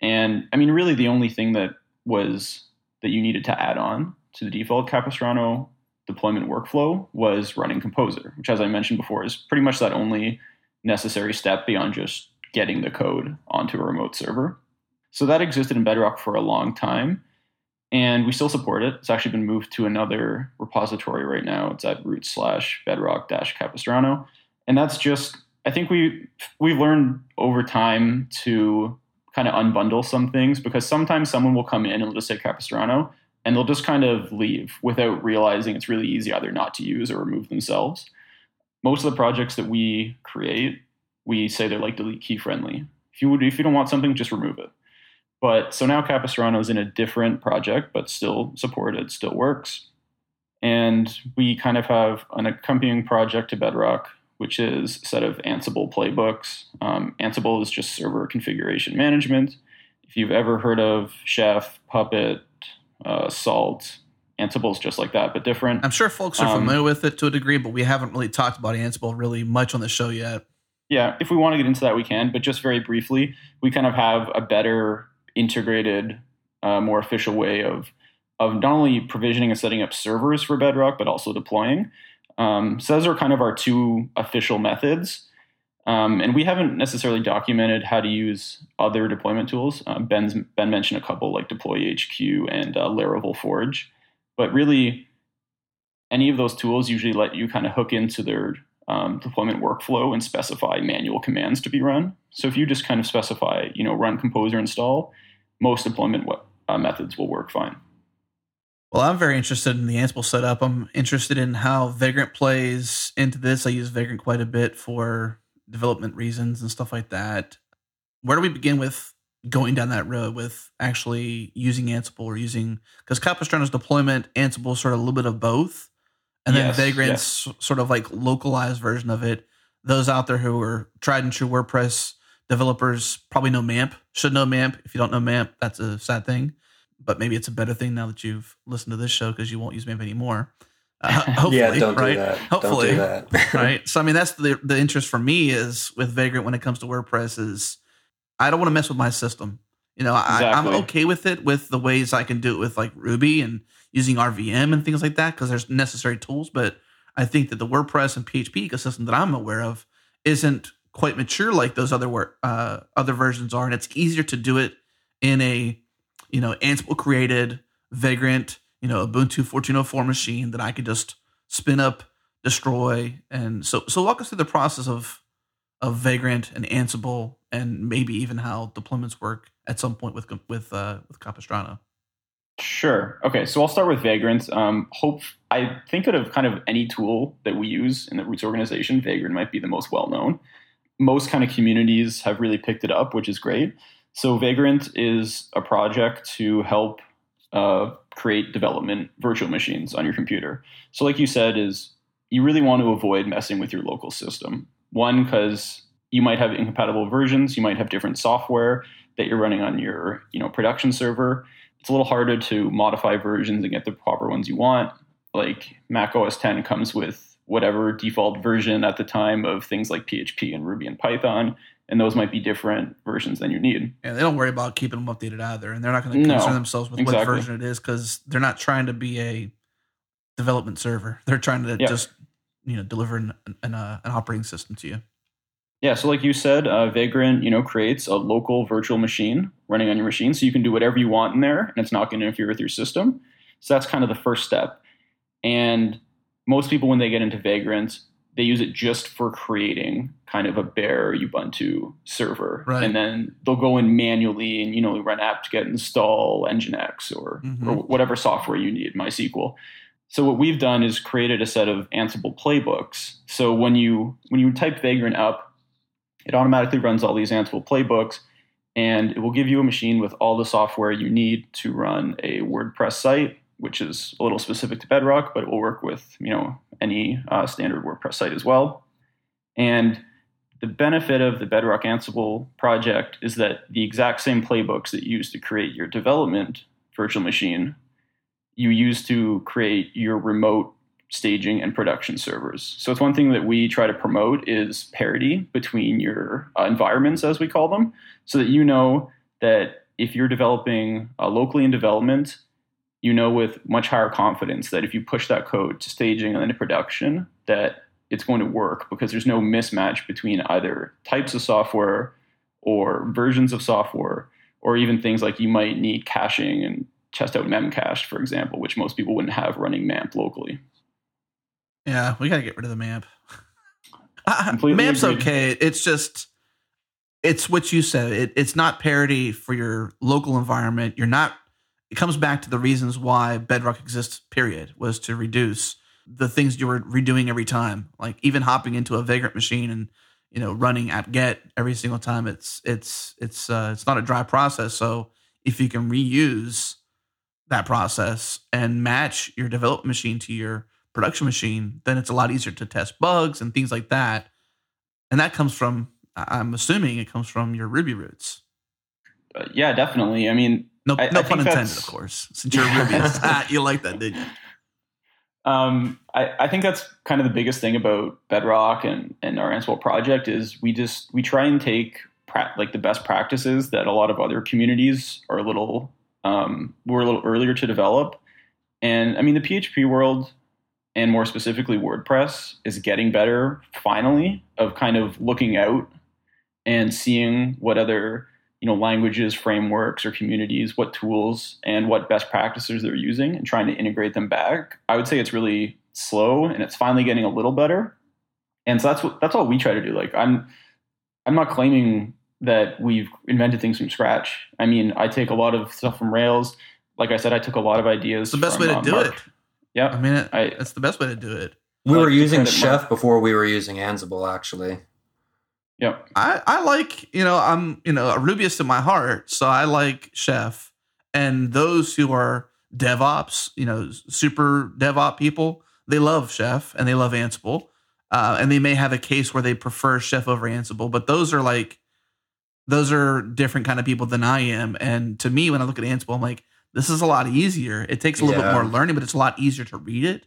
And I mean, really the only thing that was that you needed to add on to the default Capistrano deployment workflow was running Composer, which, as I mentioned before, is pretty much that only necessary step beyond just getting the code onto a remote server. So that existed in Bedrock for a long time, and we still support it. It's actually been moved to another repository right now. It's at root/bedrock-capistrano. And that's just, I think we've learned over time to kind of unbundle some things, because sometimes someone will come in and they'll just say Capistrano, and they'll just kind of leave without realizing it's really easy either not to use or remove themselves. Most of the projects that we create, we say they're like delete key friendly. If you don't want something, just remove it. But so now Capistrano is in a different project, but still supported, still works. And we kind of have an accompanying project to Bedrock, which is a set of Ansible playbooks. Ansible is just server configuration management. If you've ever heard of Chef, Puppet, Salt, Ansible is just like that, but different. I'm sure folks are familiar with it to a degree, but we haven't really talked about Ansible really much on the show yet. Yeah, if we want to get into that, we can. But just very briefly, we kind of have a better integrated, more official way of not only provisioning and setting up servers for Bedrock, but also deploying. So those are kind of our two official methods. And we haven't necessarily documented how to use other deployment tools. Ben mentioned a couple like Deploy HQ and Laravel Forge. But really, any of those tools usually let you kind of hook into their deployment workflow and specify manual commands to be run. So if you just kind of specify, you know, run Composer install, most deployment methods will work fine. Well, I'm very interested in the Ansible setup. I'm interested in how Vagrant plays into this. I use Vagrant quite a bit for development reasons and stuff like that. Where do we begin with going down that road with actually using Ansible or using, because Capistrano's deployment, Ansible sort of a little bit of both, and then Vagrant's sort of like localized version of it. Those out there who are tried and true WordPress developers probably know MAMP, should know MAMP. If you don't know MAMP, that's a sad thing. But maybe it's a better thing now that you've listened to this show because you won't use MAMP anymore. Hopefully, yeah, don't right? do that. Hopefully, don't do that. Right? So, I mean, that's the interest for me is with Vagrant when it comes to WordPress is I don't want to mess with my system. You know, I'm okay with it with the ways I can do it with like Ruby and using RVM and things like that because there's necessary tools. But I think that the WordPress and PHP ecosystem that I'm aware of isn't quite mature like those other versions are, and it's easier to do it in a Ansible created Vagrant, Ubuntu 14.04 machine that I could just spin up, destroy. And so walk us through the process of Vagrant and Ansible and maybe even how deployments work at some point with Capistrano. Sure. Okay. So I'll start with Vagrant. I think out of kind of any tool that we use in the Roots organization, Vagrant might be the most well-known. Most kind of communities have really picked it up, which is great. So Vagrant is a project to help create development virtual machines on your computer. So like you said, is you really want to avoid messing with your local system. One, because you might have incompatible versions, you might have different software that you're running on your production server. It's a little harder to modify versions and get the proper ones you want. Like Mac OS X comes with whatever default version at the time of things like PHP and Ruby and Python. And those might be different versions than you need. Yeah, they don't worry about keeping them updated either. And they're not going to concern themselves with what version it is because they're not trying to be a development server. They're trying to just deliver an operating system to you. Yeah, so like you said, Vagrant creates a local virtual machine running on your machine. So you can do whatever you want in there, and it's not going to interfere with your system. So that's kind of the first step. And most people, when they get into Vagrant, they use it just for creating kind of a bare Ubuntu server. Right. And then they'll go in manually and, run apt-get install Nginx or whatever software you need, MySQL. So what we've done is created a set of Ansible playbooks. So when you type Vagrant up, it automatically runs all these Ansible playbooks, and it will give you a machine with all the software you need to run a WordPress site, which is a little specific to Bedrock, but it will work with, any standard WordPress site as well. And the benefit of the Bedrock Ansible project is that the exact same playbooks that you use to create your development virtual machine, you use to create your remote staging, and production servers. So it's one thing that we try to promote is parity between your environments, as we call them, so that you know that if you're developing locally in development, you know with much higher confidence that if you push that code to staging and then to production, that it's going to work because there's no mismatch between either types of software or versions of software, or even things like you might need caching and test out memcache, for example, which most people wouldn't have running MAMP locally. Yeah, we got to get rid of the MAMP. MAMP's agreed. Okay. It's just, it's what you said. It's not parity for your local environment. It comes back to the reasons why Bedrock exists, period, was to reduce the things you were redoing every time, like even hopping into a Vagrant machine and, you know, running apt-get every single time. It's not a dry process. So if you can reuse that process and match your development machine to your production machine, then it's a lot easier to test bugs and things like that. And that comes from, I'm assuming it comes from your Ruby roots. Yeah, definitely. I mean, no pun intended, of course, since you're Ruby. You like that, didn't you? I think that's kind of the biggest thing about Bedrock and our Ansible project is we try and take the best practices that a lot of other communities are were a little earlier to develop. And I mean, the PHP world, and more specifically WordPress, is getting better finally of kind of looking out and seeing what other, languages, frameworks, or communities, what tools and what best practices they're using and trying to integrate them back. I would say it's really slow and it's finally getting a little better. And so that's all we try to do. Like I'm not claiming that we've invented things from scratch. I mean, I take a lot of stuff from Rails. Like I said, I took a lot of ideas. It's the best way to do Mark. It. Yeah. I mean, it's the best way to do it. We were using Chef before we were using Ansible, actually. Yeah. I like, I'm, a Rubyist in my heart. So I like Chef. And those who are DevOps, super DevOps people, they love Chef and they love Ansible. And they may have a case where they prefer Chef over Ansible, but those are different kind of people than I am. And to me, when I look at Ansible, I'm like, this is a lot easier. It takes a little bit more learning, but it's a lot easier to read it.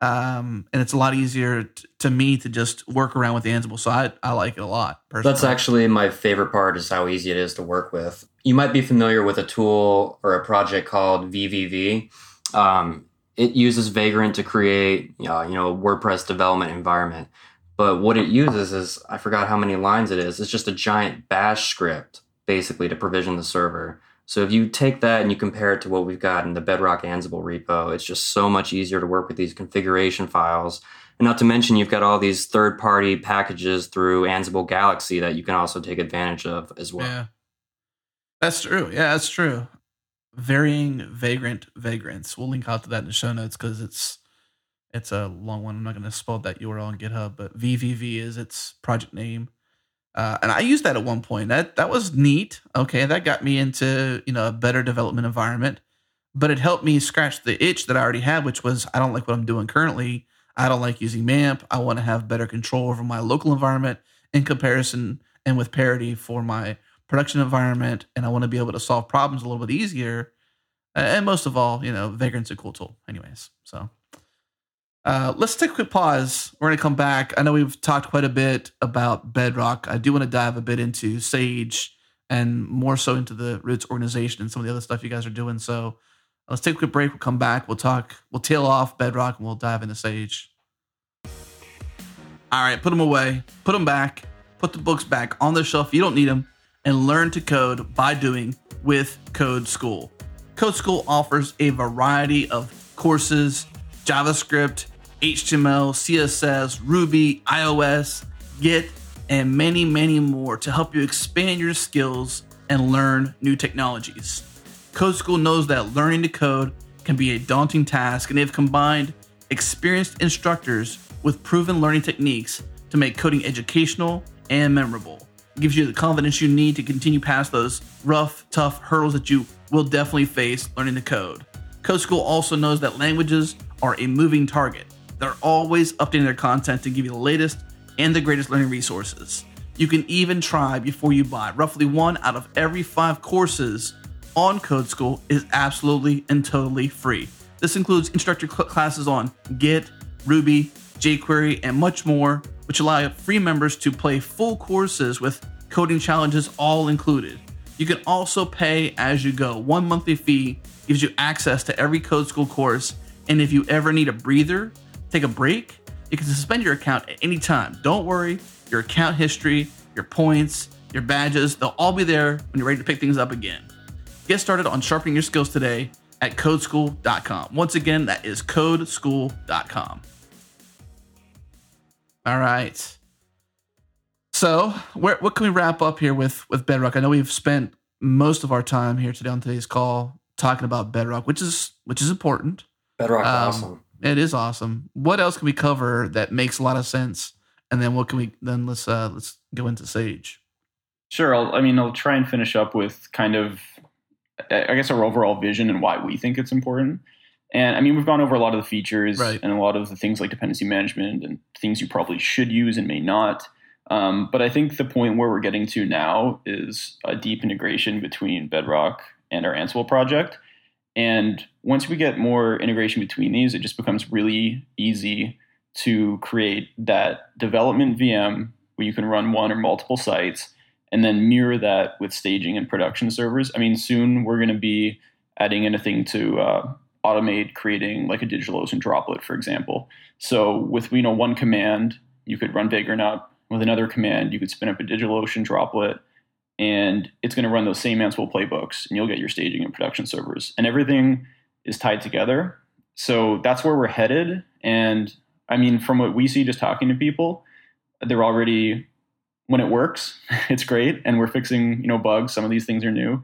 And it's a lot easier to me to just work around with Ansible. So I like it a lot, personally. That's actually my favorite part is how easy it is to work with. You might be familiar with a tool or a project called VVV. It uses Vagrant to create, a WordPress development environment. But what it uses is, I forgot how many lines it is. It's just a giant bash script, basically, to provision the server. So if you take that and you compare it to what we've got in the Bedrock Ansible repo, it's just so much easier to work with these configuration files. And not to mention, you've got all these third-party packages through Ansible Galaxy that you can also take advantage of as well. Yeah, that's true. Varying vagrants. We'll link out to that in the show notes because it's a long one. I'm not going to spell that URL on GitHub, but VVV is its project name. And I used that at one point. That was neat. Okay, that got me into a better development environment, but it helped me scratch the itch that I already had, which was I don't like what I'm doing currently. I don't like using MAMP. I want to have better control over my local environment in comparison and with parity for my production environment, and I want to be able to solve problems a little bit easier. And most of all, Vagrant's a cool tool anyways. So let's take a quick pause. We're going to come back. I know we've talked quite a bit about Bedrock. I do want to dive a bit into Sage and more so into the Roots organization and some of the other stuff you guys are doing. So let's take a quick break. We'll come back. We'll tail off Bedrock and we'll dive into Sage. All right, put them away. Put them back. Put the books back on the shelf. You don't need them. And learn to code by doing with Code School. Code School offers a variety of courses, JavaScript, HTML, CSS, Ruby, iOS, Git, and many, many more to help you expand your skills and learn new technologies. Code School knows that learning to code can be a daunting task, and they've combined experienced instructors with proven learning techniques to make coding educational and memorable. It gives you the confidence you need to continue past those rough, tough hurdles that you will definitely face learning to code. Code School also knows that languages are a moving target. They're always updating their content to give you the latest and the greatest learning resources. You can even try before you buy. Roughly 1 out of every 5 courses on Code School is absolutely and totally free. This includes instructor classes on Git, Ruby, jQuery, and much more, which allow free members to play full courses with coding challenges all included. You can also pay as you go. One monthly fee gives you access to every Code School course, and if you ever need a breather, take a break, you can suspend your account at any time. Don't worry, your account history, your points, your badges, they'll all be there when you're ready to pick things up again. Get started on sharpening your skills today at codeschool.com. Once again, that is codeschool.com. All right. So what can we wrap up here with Bedrock? I know we've spent most of our time here today on today's call talking about Bedrock, which is important. Bedrock's awesome. It is awesome. What else can we cover that makes a lot of sense? And then let's go into Sage. Sure. I'll try and finish up with kind of, I guess, our overall vision and why we think it's important. And I mean, we've gone over a lot of the features and a lot of the things like dependency management and things you probably should use and may not. But I think the point where we're getting to now is a deep integration between Bedrock and our Ansible project. And once we get more integration between these, it just becomes really easy to create that development VM where you can run one or multiple sites and then mirror that with staging and production servers. I mean, soon we're going to be adding in a thing to automate creating like a DigitalOcean droplet, for example. So with, one command, you could run Vagrant up. With another command, you could spin up a DigitalOcean droplet, and it's going to run those same Ansible playbooks, and you'll get your staging and production servers. And everything is tied together. So that's where we're headed. And I mean, from what we see just talking to people, they're already... when it works, it's great. And we're fixing, bugs. Some of these things are new,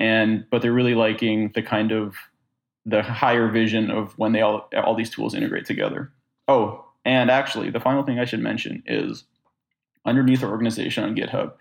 but they're really liking the kind of the higher vision of when they all these tools integrate together. Oh, and actually the final thing I should mention is underneath our organization on GitHub,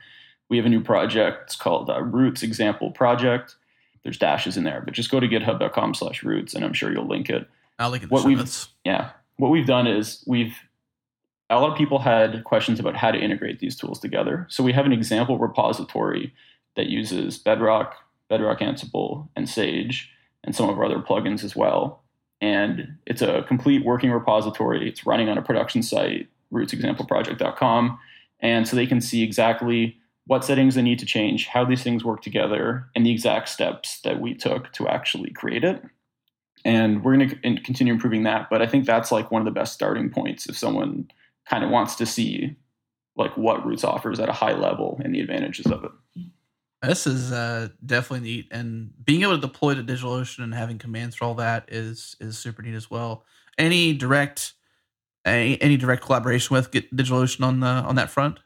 we have a new project. It's called Roots Example Project. There's dashes in there, but just go to github.com/roots and I'm sure you'll link it. I'll link it. What we've done is a lot of people had questions about how to integrate these tools together. So we have an example repository that uses Bedrock, Bedrock Ansible, and Sage, and some of our other plugins as well. And it's a complete working repository. It's running on a production site, rootsexampleproject.com. And so they can see exactly what settings they need to change, how these things work together, and the exact steps that we took to actually create it. And we're going to continue improving that. But I think that's like one of the best starting points if someone kind of wants to see like what Roots offers at a high level and the advantages of it. This is definitely neat, and being able to deploy to DigitalOcean and having commands for all that is super neat as well. Any direct collaboration with DigitalOcean on that front?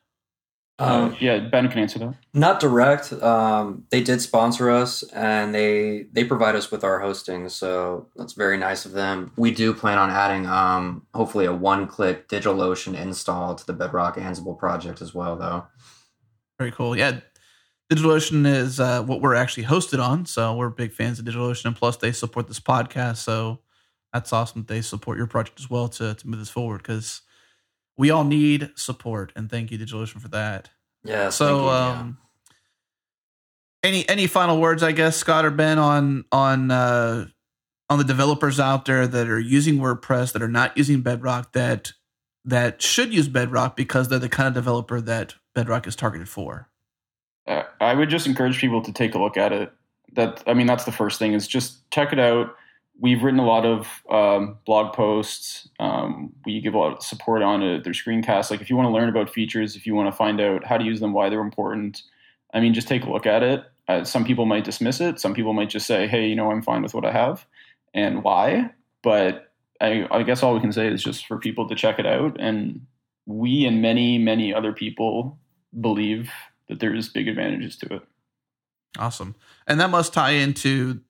Yeah, Ben can answer that. Not direct. They did sponsor us, and they provide us with our hosting, so that's very nice of them. We do plan on adding, hopefully, a one-click DigitalOcean install to the Bedrock Ansible project as well, though. Very cool. Yeah, DigitalOcean is what we're actually hosted on, so we're big fans of DigitalOcean, and plus they support this podcast, so that's awesome that they support your project as well to move this forward, because... we all need support, and thank you, DigitalOcean, for that. Yeah. So, any final words, I guess, Scott or Ben, on the developers out there that are using WordPress, that are not using Bedrock, that should use Bedrock because they're the kind of developer that Bedrock is targeted for. I would just encourage people to take a look at it. That's the first thing is just check it out. We've written a lot of blog posts. We give a lot of support on it. There's screencasts. Like if you want to learn about features, if you want to find out how to use them, why they're important, I mean, just take a look at it. Some people might dismiss it. Some people might just say, hey, I'm fine with what I have and why. But I guess all we can say is just for people to check it out. And we and many, many other people believe that there's big advantages to it. Awesome. And that must tie into...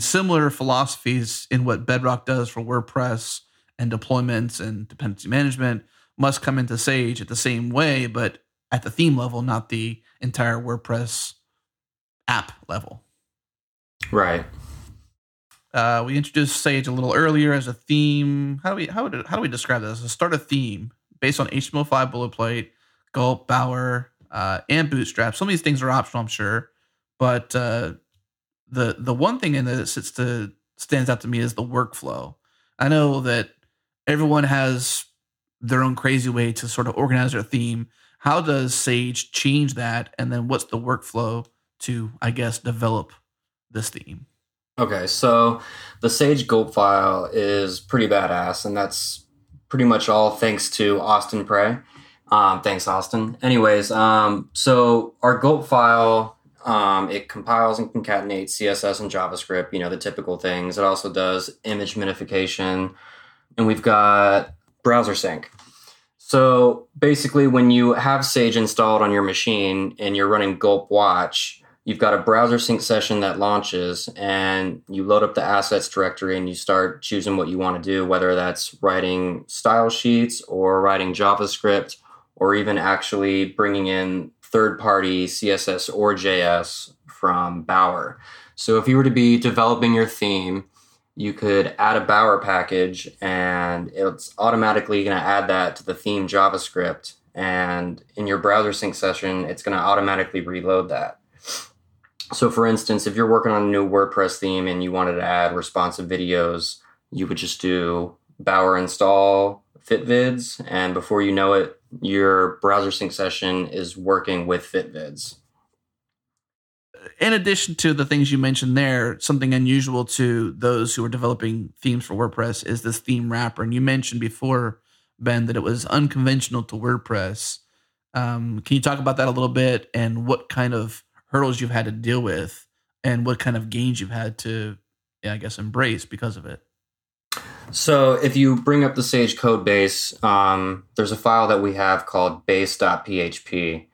similar philosophies in what Bedrock does for WordPress and deployments and dependency management must come into Sage at the same way, but at the theme level, not the entire WordPress app level. Right. We introduced Sage a little earlier as a theme. How do we describe this? So start a theme based on HTML5 boilerplate, Gulp, Bower, and Bootstrap. Some of these things are optional, I'm sure, but The one thing in that stands out to me is the workflow. I know that everyone has their own crazy way to sort of organize their theme. How does Sage change that? And then what's the workflow to, I guess, develop this theme? Okay, so the Sage Gulp file is pretty badass, and that's pretty much all thanks to Austin Prey. Thanks, Austin. Anyways, so our Gulp file, it compiles and concatenates CSS and JavaScript, you know, the typical things. It also does image minification, and we've got browser sync. So basically, when you have Sage installed on your machine and you're running Gulp Watch, you've got a browser sync session that launches, and you load up the assets directory and you start choosing what you want to do, whether that's writing style sheets or writing JavaScript or even actually bringing in third-party CSS or JS from Bower. So if you were to be developing your theme, you could add a Bower package, and it's automatically going to add that to the theme JavaScript. And in your browser sync session, it's going to automatically reload that. So for instance, if you're working on a new WordPress theme and you wanted to add responsive videos, you would just do Bower install FitVids, and before you know it, your browser sync session is working with FitVids. In addition to the things you mentioned there, something unusual to those who are developing themes for WordPress is this theme wrapper. And you mentioned before, Ben, that it was unconventional to WordPress. Can you talk about that a little bit and what kind of hurdles you've had to deal with and what kind of gains you've had to, embrace because of it? So if you bring up the Sage code base, there's a file that we have called base.php.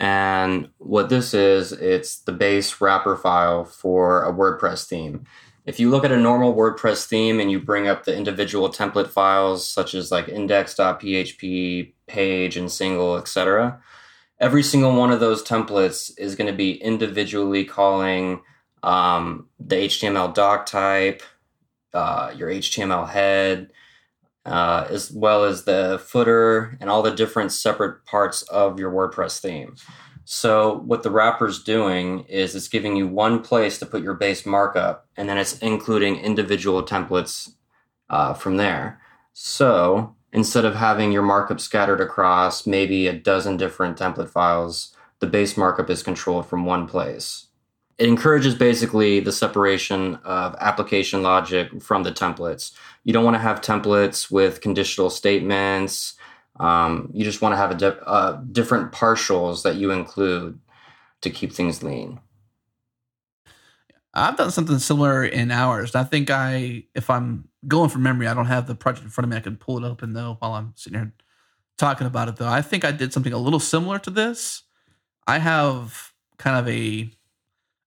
And what this is, it's the base wrapper file for a WordPress theme. If you look at a normal WordPress theme and you bring up the individual template files, such as like index.php, page, and single, etc., every single one of those templates is going to be individually calling the HTML doc type, your HTML head, as well as the footer and all the different separate parts of your WordPress theme. So what the wrapper's doing is it's giving you one place to put your base markup, and then it's including individual templates from there. So instead of having your markup scattered across maybe a dozen different template files, the base markup is controlled from one place. It encourages basically the separation of application logic from the templates. You don't want to have templates with conditional statements. You just want to have different partials that you include to keep things lean. I've done something similar in ours. I think if I'm going from memory, I don't have the project in front of me. I can pull it open though while I'm sitting here talking about it though. I think I did something a little similar to this. I have kind of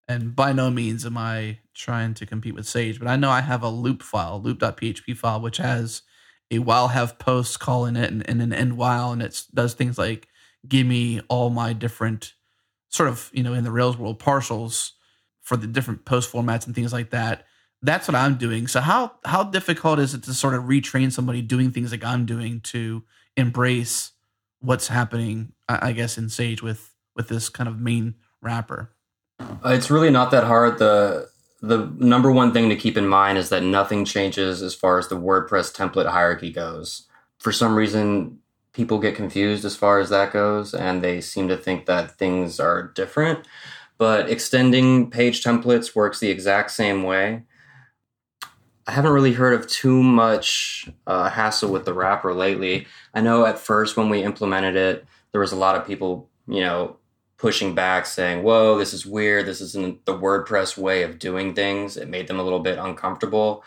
and by no means am I trying to compete with Sage, but I know I have a loop.php file, which has a while have posts call in it and an end while, and it does things like give me all my different sort of, in the Rails world, parcels for the different post formats and things like that. That's what I'm doing. So how difficult is it to sort of retrain somebody doing things like I'm doing to embrace what's happening, I guess, in Sage with this kind of main wrapper? It's really not that hard. The number one thing to keep in mind is that nothing changes as far as the WordPress template hierarchy goes. For some reason, people get confused as far as that goes, and they seem to think that things are different. But extending page templates works the exact same way. I haven't really heard of too much hassle with the wrapper lately. I know at first when we implemented it, there was a lot of people, pushing back, saying, whoa, this is weird. This isn't the WordPress way of doing things. It made them a little bit uncomfortable.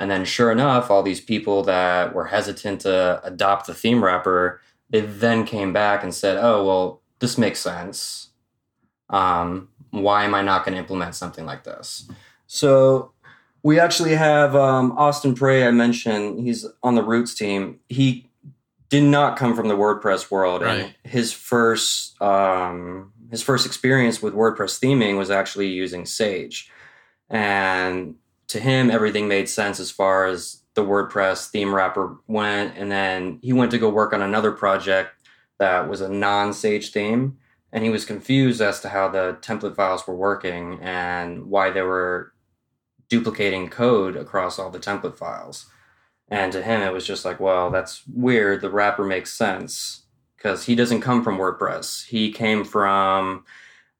And then sure enough, all these people that were hesitant to adopt the theme wrapper, they then came back and said, oh, well, this makes sense. Why am I not going to implement something like this? So we actually have Austin Prey, I mentioned. He's on the Roots team. He did not come from the WordPress world. Right. And his first experience with WordPress theming was actually using Sage. And to him, everything made sense as far as the WordPress theme wrapper went. And then he went to go work on another project that was a non-Sage theme. And he was confused as to how the template files were working and why they were duplicating code across all the template files. And to him, it was just like, well, that's weird. The wrapper makes sense because he doesn't come from WordPress. He came from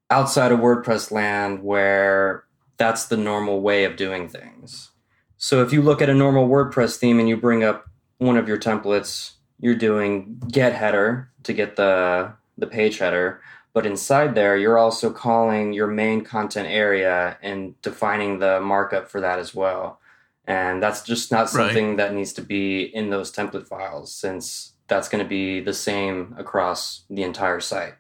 outside of WordPress land where that's the normal way of doing things. So if you look at a normal WordPress theme and you bring up one of your templates, you're doing get header to get the page header. But inside there, you're also calling your main content area and defining the markup for that as well. And that's just not something right. that needs to be in those template files, since that's going to be the same across the entire site.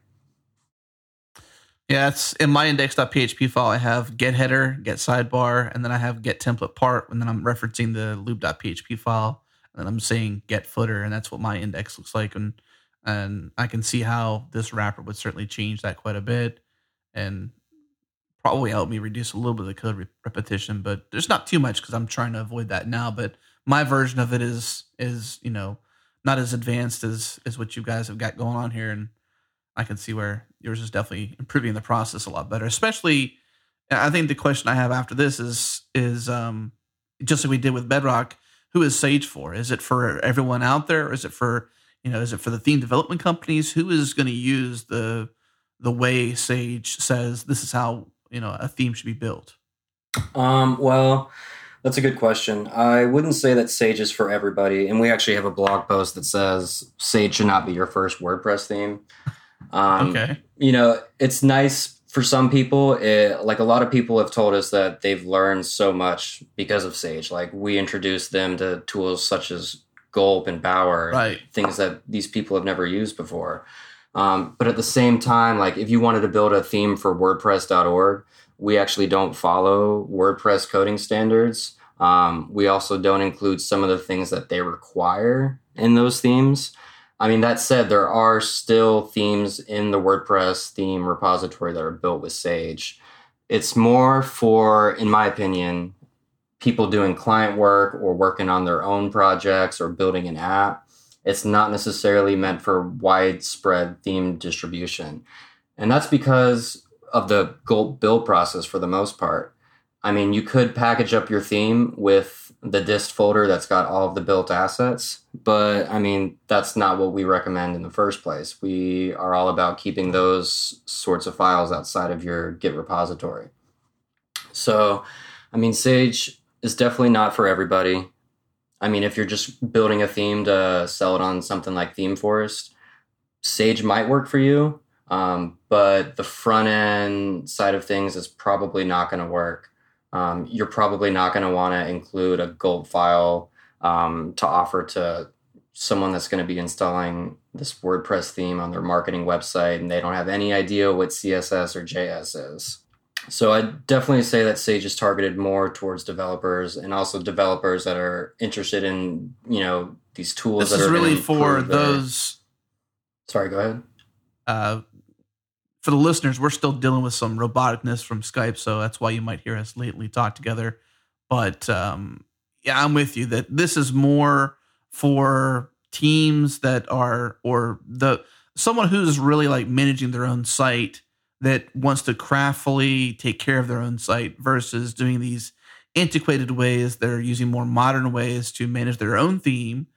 Yeah, it's in my index.php file, I have get header, get sidebar, and then I have get template part. And then I'm referencing the lube.php file, and then I'm saying get footer. And that's what my index looks like. And I can see how this wrapper would certainly change that quite a bit. And probably help me reduce a little bit of the code repetition, but there's not too much because I'm trying to avoid that now. But my version of it is you know, not as advanced as what you guys have got going on here. And I can see where yours is definitely improving the process a lot better. Especially, I think the question I have after this is just like we did with Bedrock, who is Sage for? Is it for everyone out there? Or is it for, you know, is it for the theme development companies? Who is going to use the way Sage says this is how, you know, a theme should be built? Well, that's a good question. I wouldn't say that Sage is for everybody. And we actually have a blog post that says Sage should not be your first WordPress theme. Okay. You know, it's nice for some people. Like a lot of people have told us that they've learned so much because of Sage. Like we introduced them to tools such as Gulp and Bower, right. Things that these people have never used before. But at the same time, like if you wanted to build a theme for WordPress.org, we actually don't follow WordPress coding standards. We also don't include some of the things that they require in those themes. I mean, that said, there are still themes in the WordPress theme repository that are built with Sage. It's more for, in my opinion, people doing client work or working on their own projects or building an app. It's not necessarily meant for widespread theme distribution. And that's because of the Gulp build process for the most part. I mean, you could package up your theme with the dist folder that's got all of the built assets, but I mean, that's not what we recommend in the first place. We are all about keeping those sorts of files outside of your Git repository. So, I mean, Sage is definitely not for everybody. I mean, if you're just building a theme to sell it on something like ThemeForest, Sage might work for you, but the front end side of things is probably not going to work. You're probably not going to want to include a Gulp file to offer to someone that's going to be installing this WordPress theme on their marketing website, and they don't have any idea what CSS or JS is. So I definitely say that Sage is targeted more towards developers and also developers that are interested in, you know, these tools. This is really for those. Sorry, go ahead. For the listeners, we're still dealing with some roboticness from Skype, so that's why you might hear us lately talk together. But yeah, I'm with you that this is more for teams that are or the someone who's really like managing their own site, that wants to craftfully take care of their own site versus doing these antiquated ways. They're using more modern ways to manage their own theme.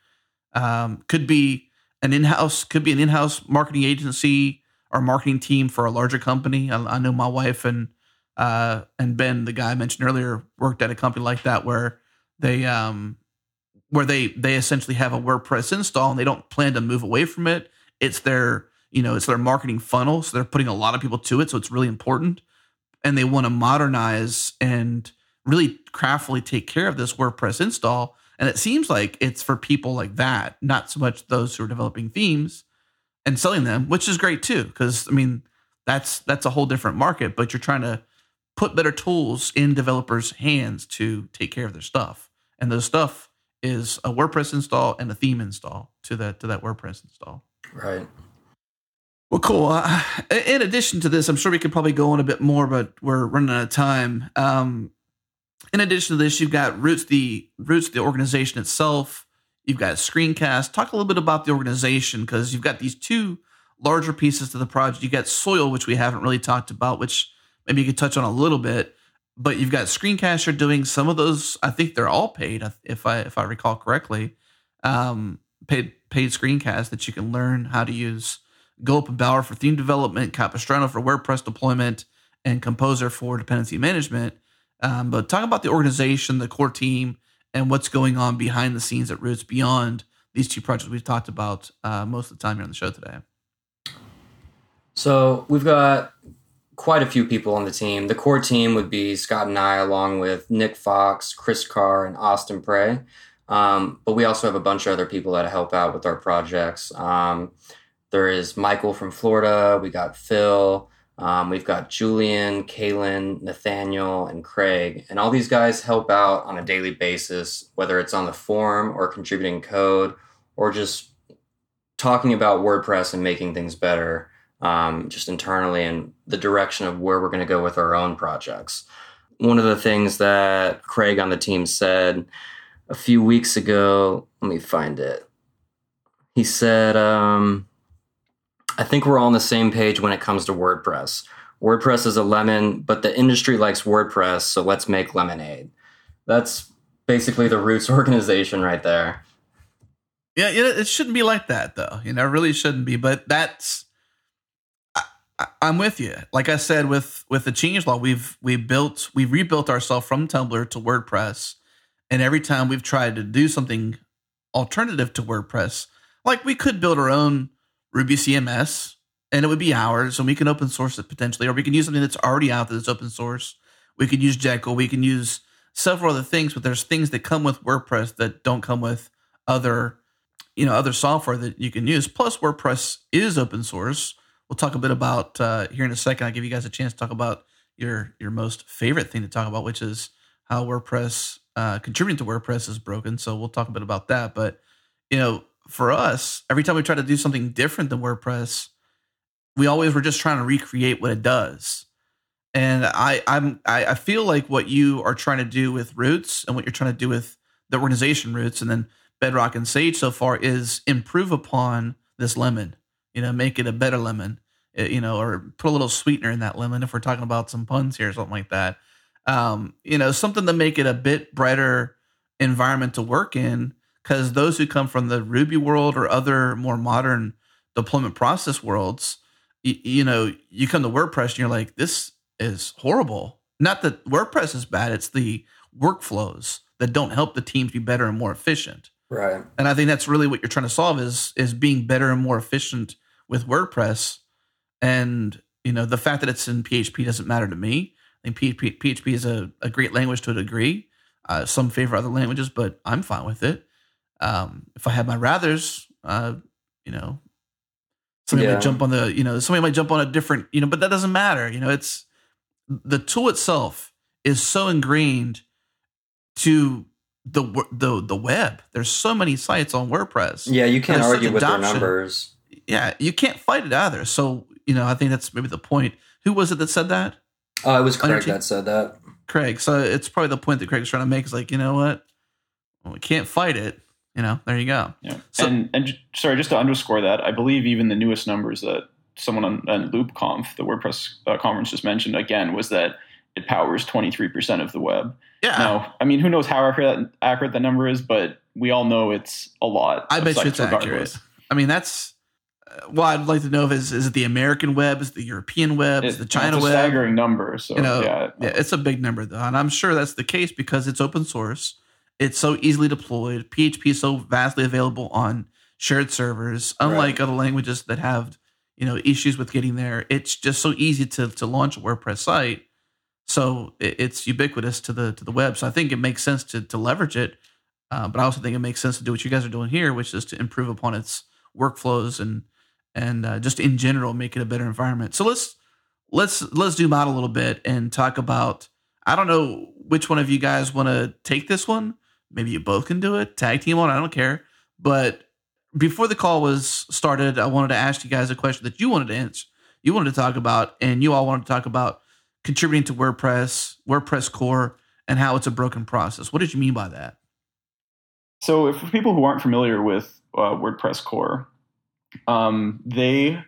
Could be an in-house marketing agency or marketing team for a larger company. I know my wife and Ben, the guy I mentioned earlier, worked at a company like that where they essentially have a WordPress install and they don't plan to move away from it. It's their marketing funnel, so they're putting a lot of people to it, so it's really important. And they want to modernize and really craftfully take care of this WordPress install. And it seems like it's for people like that, not so much those who are developing themes and selling them, which is great too, because, I mean, that's a whole different market, but you're trying to put better tools in developers' hands to take care of their stuff. And the stuff is a WordPress install and a theme install to that WordPress install. Right. Well, cool. In addition to this, I'm sure we could probably go on a bit more, but we're running out of time. In addition to this, you've got Roots, the organization itself. You've got Screencast. Talk a little bit about the organization, because you've got these two larger pieces to the project. You got Soil, which we haven't really talked about, which maybe you could touch on a little bit. But you've got Screencaster doing some of those. I think they're all paid, if I recall correctly, paid screencasts that you can learn how to use Gulp and Bower for theme development, Capistrano for WordPress deployment, and Composer for dependency management. But talk about the organization, the core team, and what's going on behind the scenes at Roots beyond these two projects we've talked about most of the time here on the show today. So we've got quite a few people on the team. The core team would be Scott and I, along with Nick Fox, Chris Carr, and Austin Prey. But we also have a bunch of other people that help out with our projects. There is Michael from Florida. We got Phil. We've got Julian, Kaylin, Nathaniel, and Craig. And all these guys help out on a daily basis, whether it's on the forum or contributing code or just talking about WordPress and making things better. Just internally and the direction of where we're going to go with our own projects. One of the things that Craig on the team said a few weeks ago, let me find it. He said, I think we're all on the same page when it comes to WordPress. WordPress is a lemon, but the industry likes WordPress, so let's make lemonade. That's basically the Roots organization right there. Yeah, it shouldn't be like that, though. You know, it really shouldn't be, but that's... I'm with you. Like I said, with the Changelog, we rebuilt ourselves from Tumblr to WordPress, and every time we've tried to do something alternative to WordPress, like we could build our own Ruby CMS, and it would be ours, and we can open source it potentially, or we can use something that's already out there that's open source. We could use Jekyll, we can use several other things, but there's things that come with WordPress that don't come with other software that you can use. Plus, WordPress is open source. We'll talk a bit about here in a second. I'll give you guys a chance to talk about your most favorite thing to talk about, which is how WordPress, contributing to WordPress is broken. So we'll talk a bit about that. But, you know, for us, every time we try to do something different than WordPress, we always were just trying to recreate what it does. And I feel like what you are trying to do with Roots and what you're trying to do with the organization Roots and then Bedrock and Sage so far is improve upon this lemon. You know, make it a better lemon, you know, or put a little sweetener in that lemon if we're talking about some puns here or something like that. You know, something to make it a bit brighter environment to work in, because those who come from the Ruby world or other more modern deployment process worlds, you know, you come to WordPress and you're like, this is horrible. Not that WordPress is bad. It's the workflows that don't help the teams be better and more efficient. Right. And I think that's really what you're trying to solve is being better and more efficient with WordPress. And, you know, the fact that it's in PHP doesn't matter to me. I think PHP is a great language to a degree. Some favor other languages, but I'm fine with it. If I had my rathers, you know, somebody might jump on the, you know, somebody might jump on a different, you know, but that doesn't matter. You know, it's the tool itself is so ingrained to the web. There's so many sites on WordPress. Yeah, you can't argue with their numbers. Yeah, you can't fight it either. So, you know, I think that's maybe the point. Who was it that said that? It was Craig that said that. Craig. So it's probably the point that Craig's trying to make is like, you know what? Well, we can't fight it. You know, there you go. Yeah. So, and sorry, just to underscore that, I believe even the newest numbers that someone on LoopConf, the WordPress conference just mentioned again, was that it powers 23% of the web. Yeah. Now, I mean, who knows how accurate that number is, but we all know it's a lot. I bet you it's accurate. I mean, that's well, I'd like to know if is it the American web, is it the European web, is it the China web? It's a staggering number. So, you know, yeah, it's a big number, though. And I'm sure that's the case because it's open source. It's so easily deployed. PHP is so vastly available on shared servers, unlike other languages that have, you know, issues with getting there. It's just so easy to launch a WordPress site. So it's ubiquitous to the web. So I think it makes sense to leverage it. But I also think it makes sense to do what you guys are doing here, which is to improve upon its workflows and just in general, make it a better environment. So let's zoom out a little bit and talk about, I don't know which one of you guys want to take this one. Maybe you both can do it. Tag team on, I don't care. But before the call was started, I wanted to ask you guys a question that you wanted to answer. You wanted to talk about, and you all wanted to talk about contributing to WordPress, WordPress core, and how it's a broken process. What did you mean by that? So for people who aren't familiar with WordPress core, they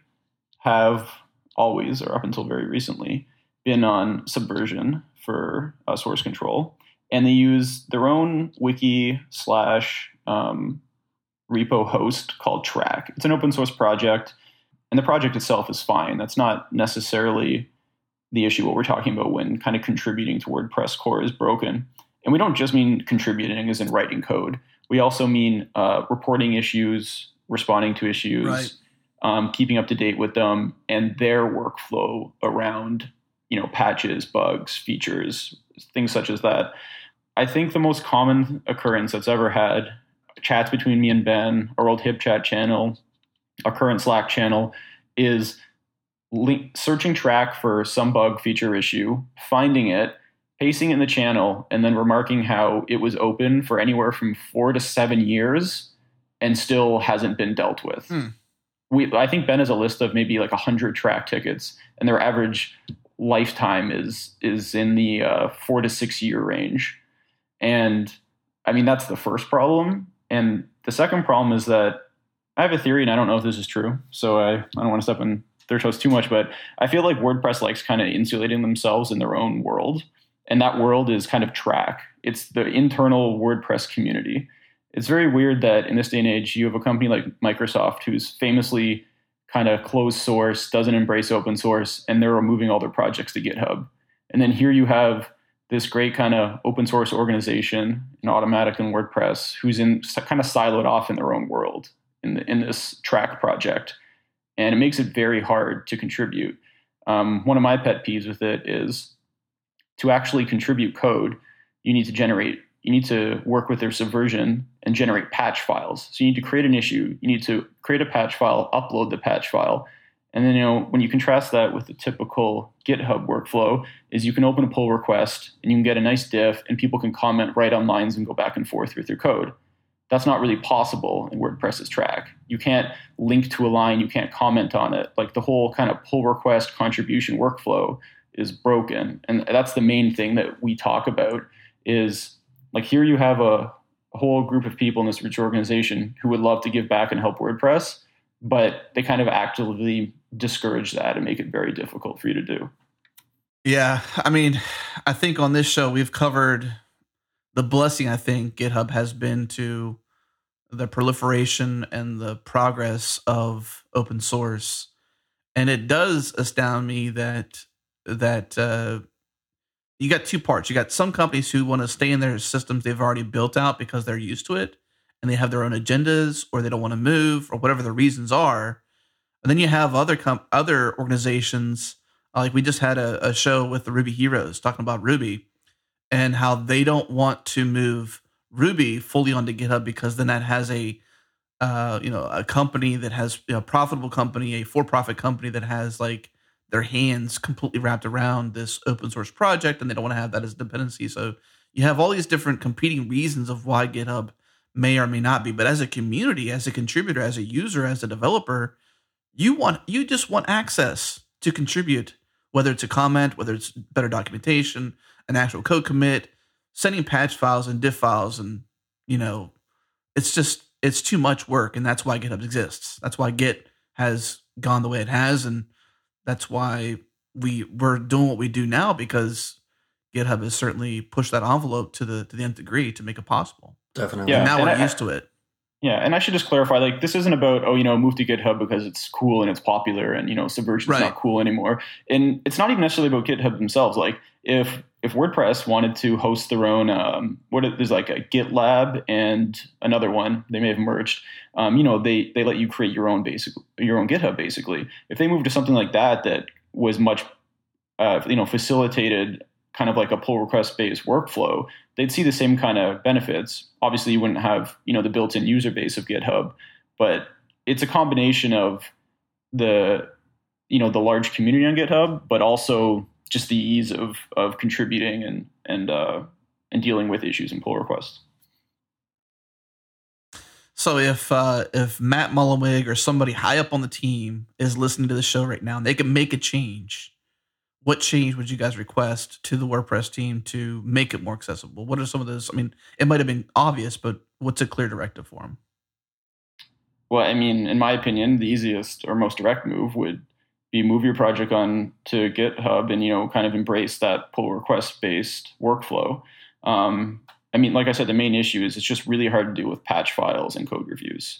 have always, or up until very recently, been on Subversion for source control, and they use their own wiki slash repo host called Track. It's an open source project, and the project itself is fine. That's not necessarily the issue what we're talking about when kind of contributing to WordPress core is broken. And we don't just mean contributing as in writing code. We also mean reporting issues, responding to issues, right, keeping up to date with them, and their workflow around, you know, patches, bugs, features, things such as that. I think the most common occurrence that's ever had chats between me and Ben, our old HipChat channel, our current Slack channel, is searching Track for some bug, feature, issue, finding it, pasting it in the channel, and then remarking how it was open for anywhere from 4 to 7 years and still hasn't been dealt with. I think Ben has a list of maybe like 100 Track tickets, and their average lifetime is in the 4 to 6 year range. And I mean, that's the first problem. And the second problem is that I have a theory, and I don't know if this is true, so I don't want to step on their toes too much, but I feel like WordPress likes kind of insulating themselves in their own world. And that world is kind of Track. It's the internal WordPress community. It's very weird that in this day and age, you have a company like Microsoft, who's famously kind of closed source, doesn't embrace open source, and they're removing all their projects to GitHub. And then here you have this great kind of open source organization in Automatic and WordPress, who's in kind of siloed off in their own world in this Track project. And it makes it very hard to contribute. One of my pet peeves with it is, to actually contribute code, you need to work with their Subversion and generate patch files. So you need to create an issue, you need to create a patch file, upload the patch file. And then, you know, when you contrast that with the typical GitHub workflow, is you can open a pull request and you can get a nice diff and people can comment right on lines and go back and forth with your code. That's not really possible in WordPress's Track. You can't link to a line, you can't comment on it. Like the whole kind of pull request contribution workflow is broken. And that's the main thing that we talk about is, like, here you have a whole group of people in this rich organization who would love to give back and help WordPress, but they kind of actively discourage that and make it very difficult for you to do. Yeah. I mean, I think on this show, we've covered the blessing I think GitHub has been to the proliferation and the progress of open source. And it does astound me that you got two parts. You got some companies who want to stay in their systems they've already built out because they're used to it and they have their own agendas, or they don't want to move, or whatever the reasons are. And then you have other organizations, like we just had a show with the Ruby Heroes talking about Ruby and how they don't want to move Ruby fully onto GitHub because then that has a company that has a profitable company, a for-profit company that has like their hands completely wrapped around this open source project, and they don't want to have that as dependency. So you have all these different competing reasons of why GitHub may or may not be. But as a community, as a contributor, as a user, as a developer, you just want access to contribute, whether it's a comment, whether it's better documentation, an actual code commit, sending patch files and diff files. And, you know, it's too much work. And that's why GitHub exists. That's why Git has gone the way it has. And that's why we're doing what we do now, because GitHub has certainly pushed that envelope to the nth degree to make it possible. Definitely. Yeah, and now we're used to it. Yeah. And I should just clarify, like, this isn't about, move to GitHub because it's cool and it's popular and, Subversion's right, not cool anymore. And it's not even necessarily about GitHub themselves. Like, if WordPress wanted to host their own, there's like a GitLab and another one, they may have merged. They let you create your own GitHub, basically. If they moved to something like that was much, facilitated kind of like a pull request based workflow, they'd see the same kind of benefits. Obviously, you wouldn't have, the built-in user base of GitHub, but it's a combination of the large community on GitHub, but also just the ease of contributing and dealing with issues and pull requests. So if Matt Mullenweg or somebody high up on the team is listening to the show right now and they can make a change, what change would you guys request to the WordPress team to make it more accessible? What are some of those? I mean, it might have been obvious, but what's a clear directive for them? Well, I mean, in my opinion, the easiest or most direct move would you move your project on to GitHub and, you know, kind of embrace that pull request based workflow. I mean, like I said, the main issue is it's just really hard to deal with patch files and code reviews.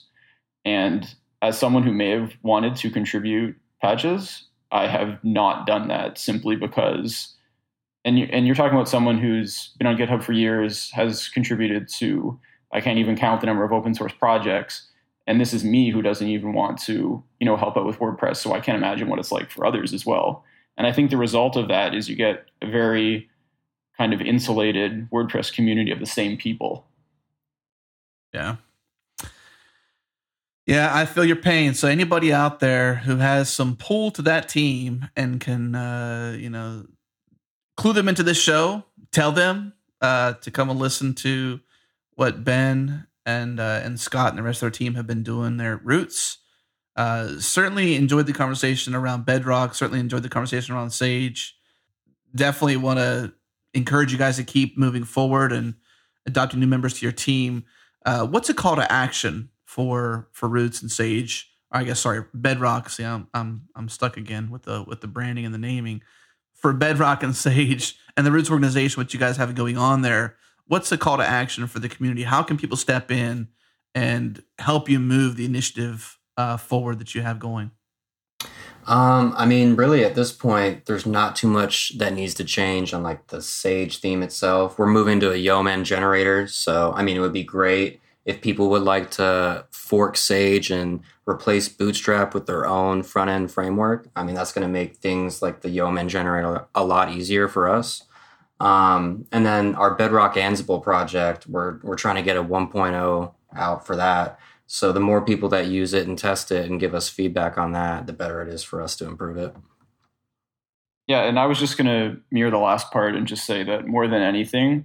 And as someone who may have wanted to contribute patches, I have not done that simply because, and you're talking about someone who's been on GitHub for years, has contributed to, I can't even count the number of open source projects. And this is me who doesn't even want to, you know, help out with WordPress. So I can't imagine what it's like for others as well. And I think the result of that is you get a very kind of insulated WordPress community of the same people. Yeah. Yeah, I feel your pain. So anybody out there who has some pull to that team and can, you know, clue them into this show, tell them to come and listen to what Ben and Scott and the rest of our team have been doing their Roots. Certainly enjoyed the conversation around Bedrock. Certainly enjoyed the conversation around Sage. Definitely want to encourage you guys to keep moving forward and adopting new members to your team. What's a call to action for Roots and Sage? Or I guess, sorry, Bedrock. See, I'm stuck again with the branding and the naming for Bedrock and Sage and the Roots organization, what you guys have going on there. What's the call to action for the community? How can people step in and help you move the initiative forward that you have going? I mean, really at this point, there's not too much that needs to change on like the Sage theme itself. We're moving to a yeoman generator. So, I mean, it would be great if people would like to fork Sage and replace Bootstrap with their own front end framework. I mean, that's going to make things like the yeoman generator a lot easier for us. And then our Bedrock Ansible project, we're trying to get a 1.0 out for that. So the more people that use it and test it and give us feedback on that, the better it is for us to improve it. Yeah, and I was just going to mirror the last part and just say that more than anything,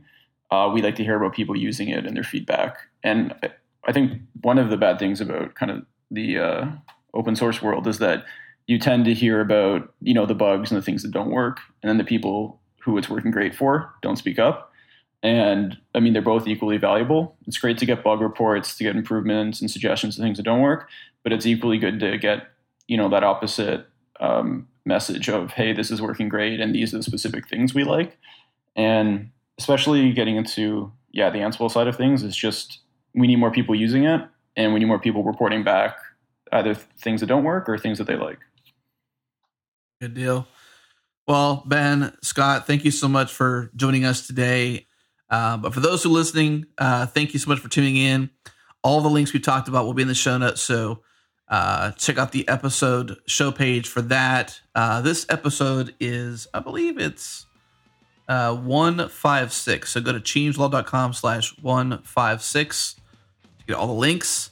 we like to hear about people using it and their feedback. And I think one of the bad things about kind of the open source world is that you tend to hear about, you know, the bugs and the things that don't work, and then the people who it's working great for don't speak up. And I mean, they're both equally valuable. It's great to get bug reports, to get improvements and suggestions and things that don't work, but it's equally good to get, you know, that opposite message of, hey, this is working great and these are the specific things we like. And especially getting into, yeah, the Ansible side of things is just, we need more people using it and we need more people reporting back either things that don't work or things that they like. Good deal. Well, Ben, Scott, thank you so much for joining us today. But for those who are listening, thank you so much for tuning in. All the links we talked about will be in the show notes, so check out the episode show page for that. This episode is, I believe it's 156, so go to changelog.com/156 to get all the links.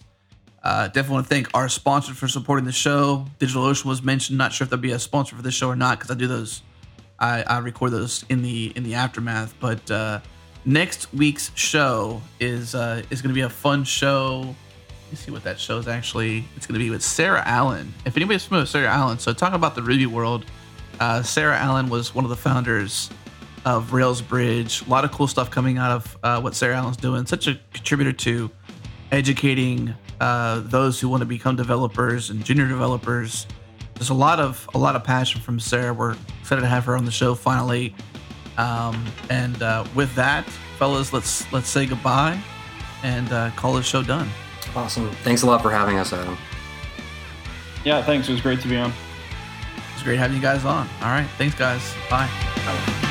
Definitely want to thank our sponsor for supporting the show. DigitalOcean was mentioned. Not sure if there'll be a sponsor for this show or not because I do those. I record those in the aftermath, but next week's show is going to be a fun show. Let me see what that show is actually. It's going to be with Sarah Allen. If anybody's familiar with Sarah Allen, so talking about the Ruby world, Sarah Allen was one of the founders of Rails Bridge. A lot of cool stuff coming out of what Sarah Allen's doing. Such a contributor to educating those who want to become developers and junior developers. There's a lot of passion from Sarah. We're excited to have her on the show finally. With that, fellas, let's say goodbye and call this show done. Awesome. Thanks a lot for having us, Adam. Yeah, thanks. It was great to be on. It was great having you guys on. All right. Thanks, guys. Bye. Bye.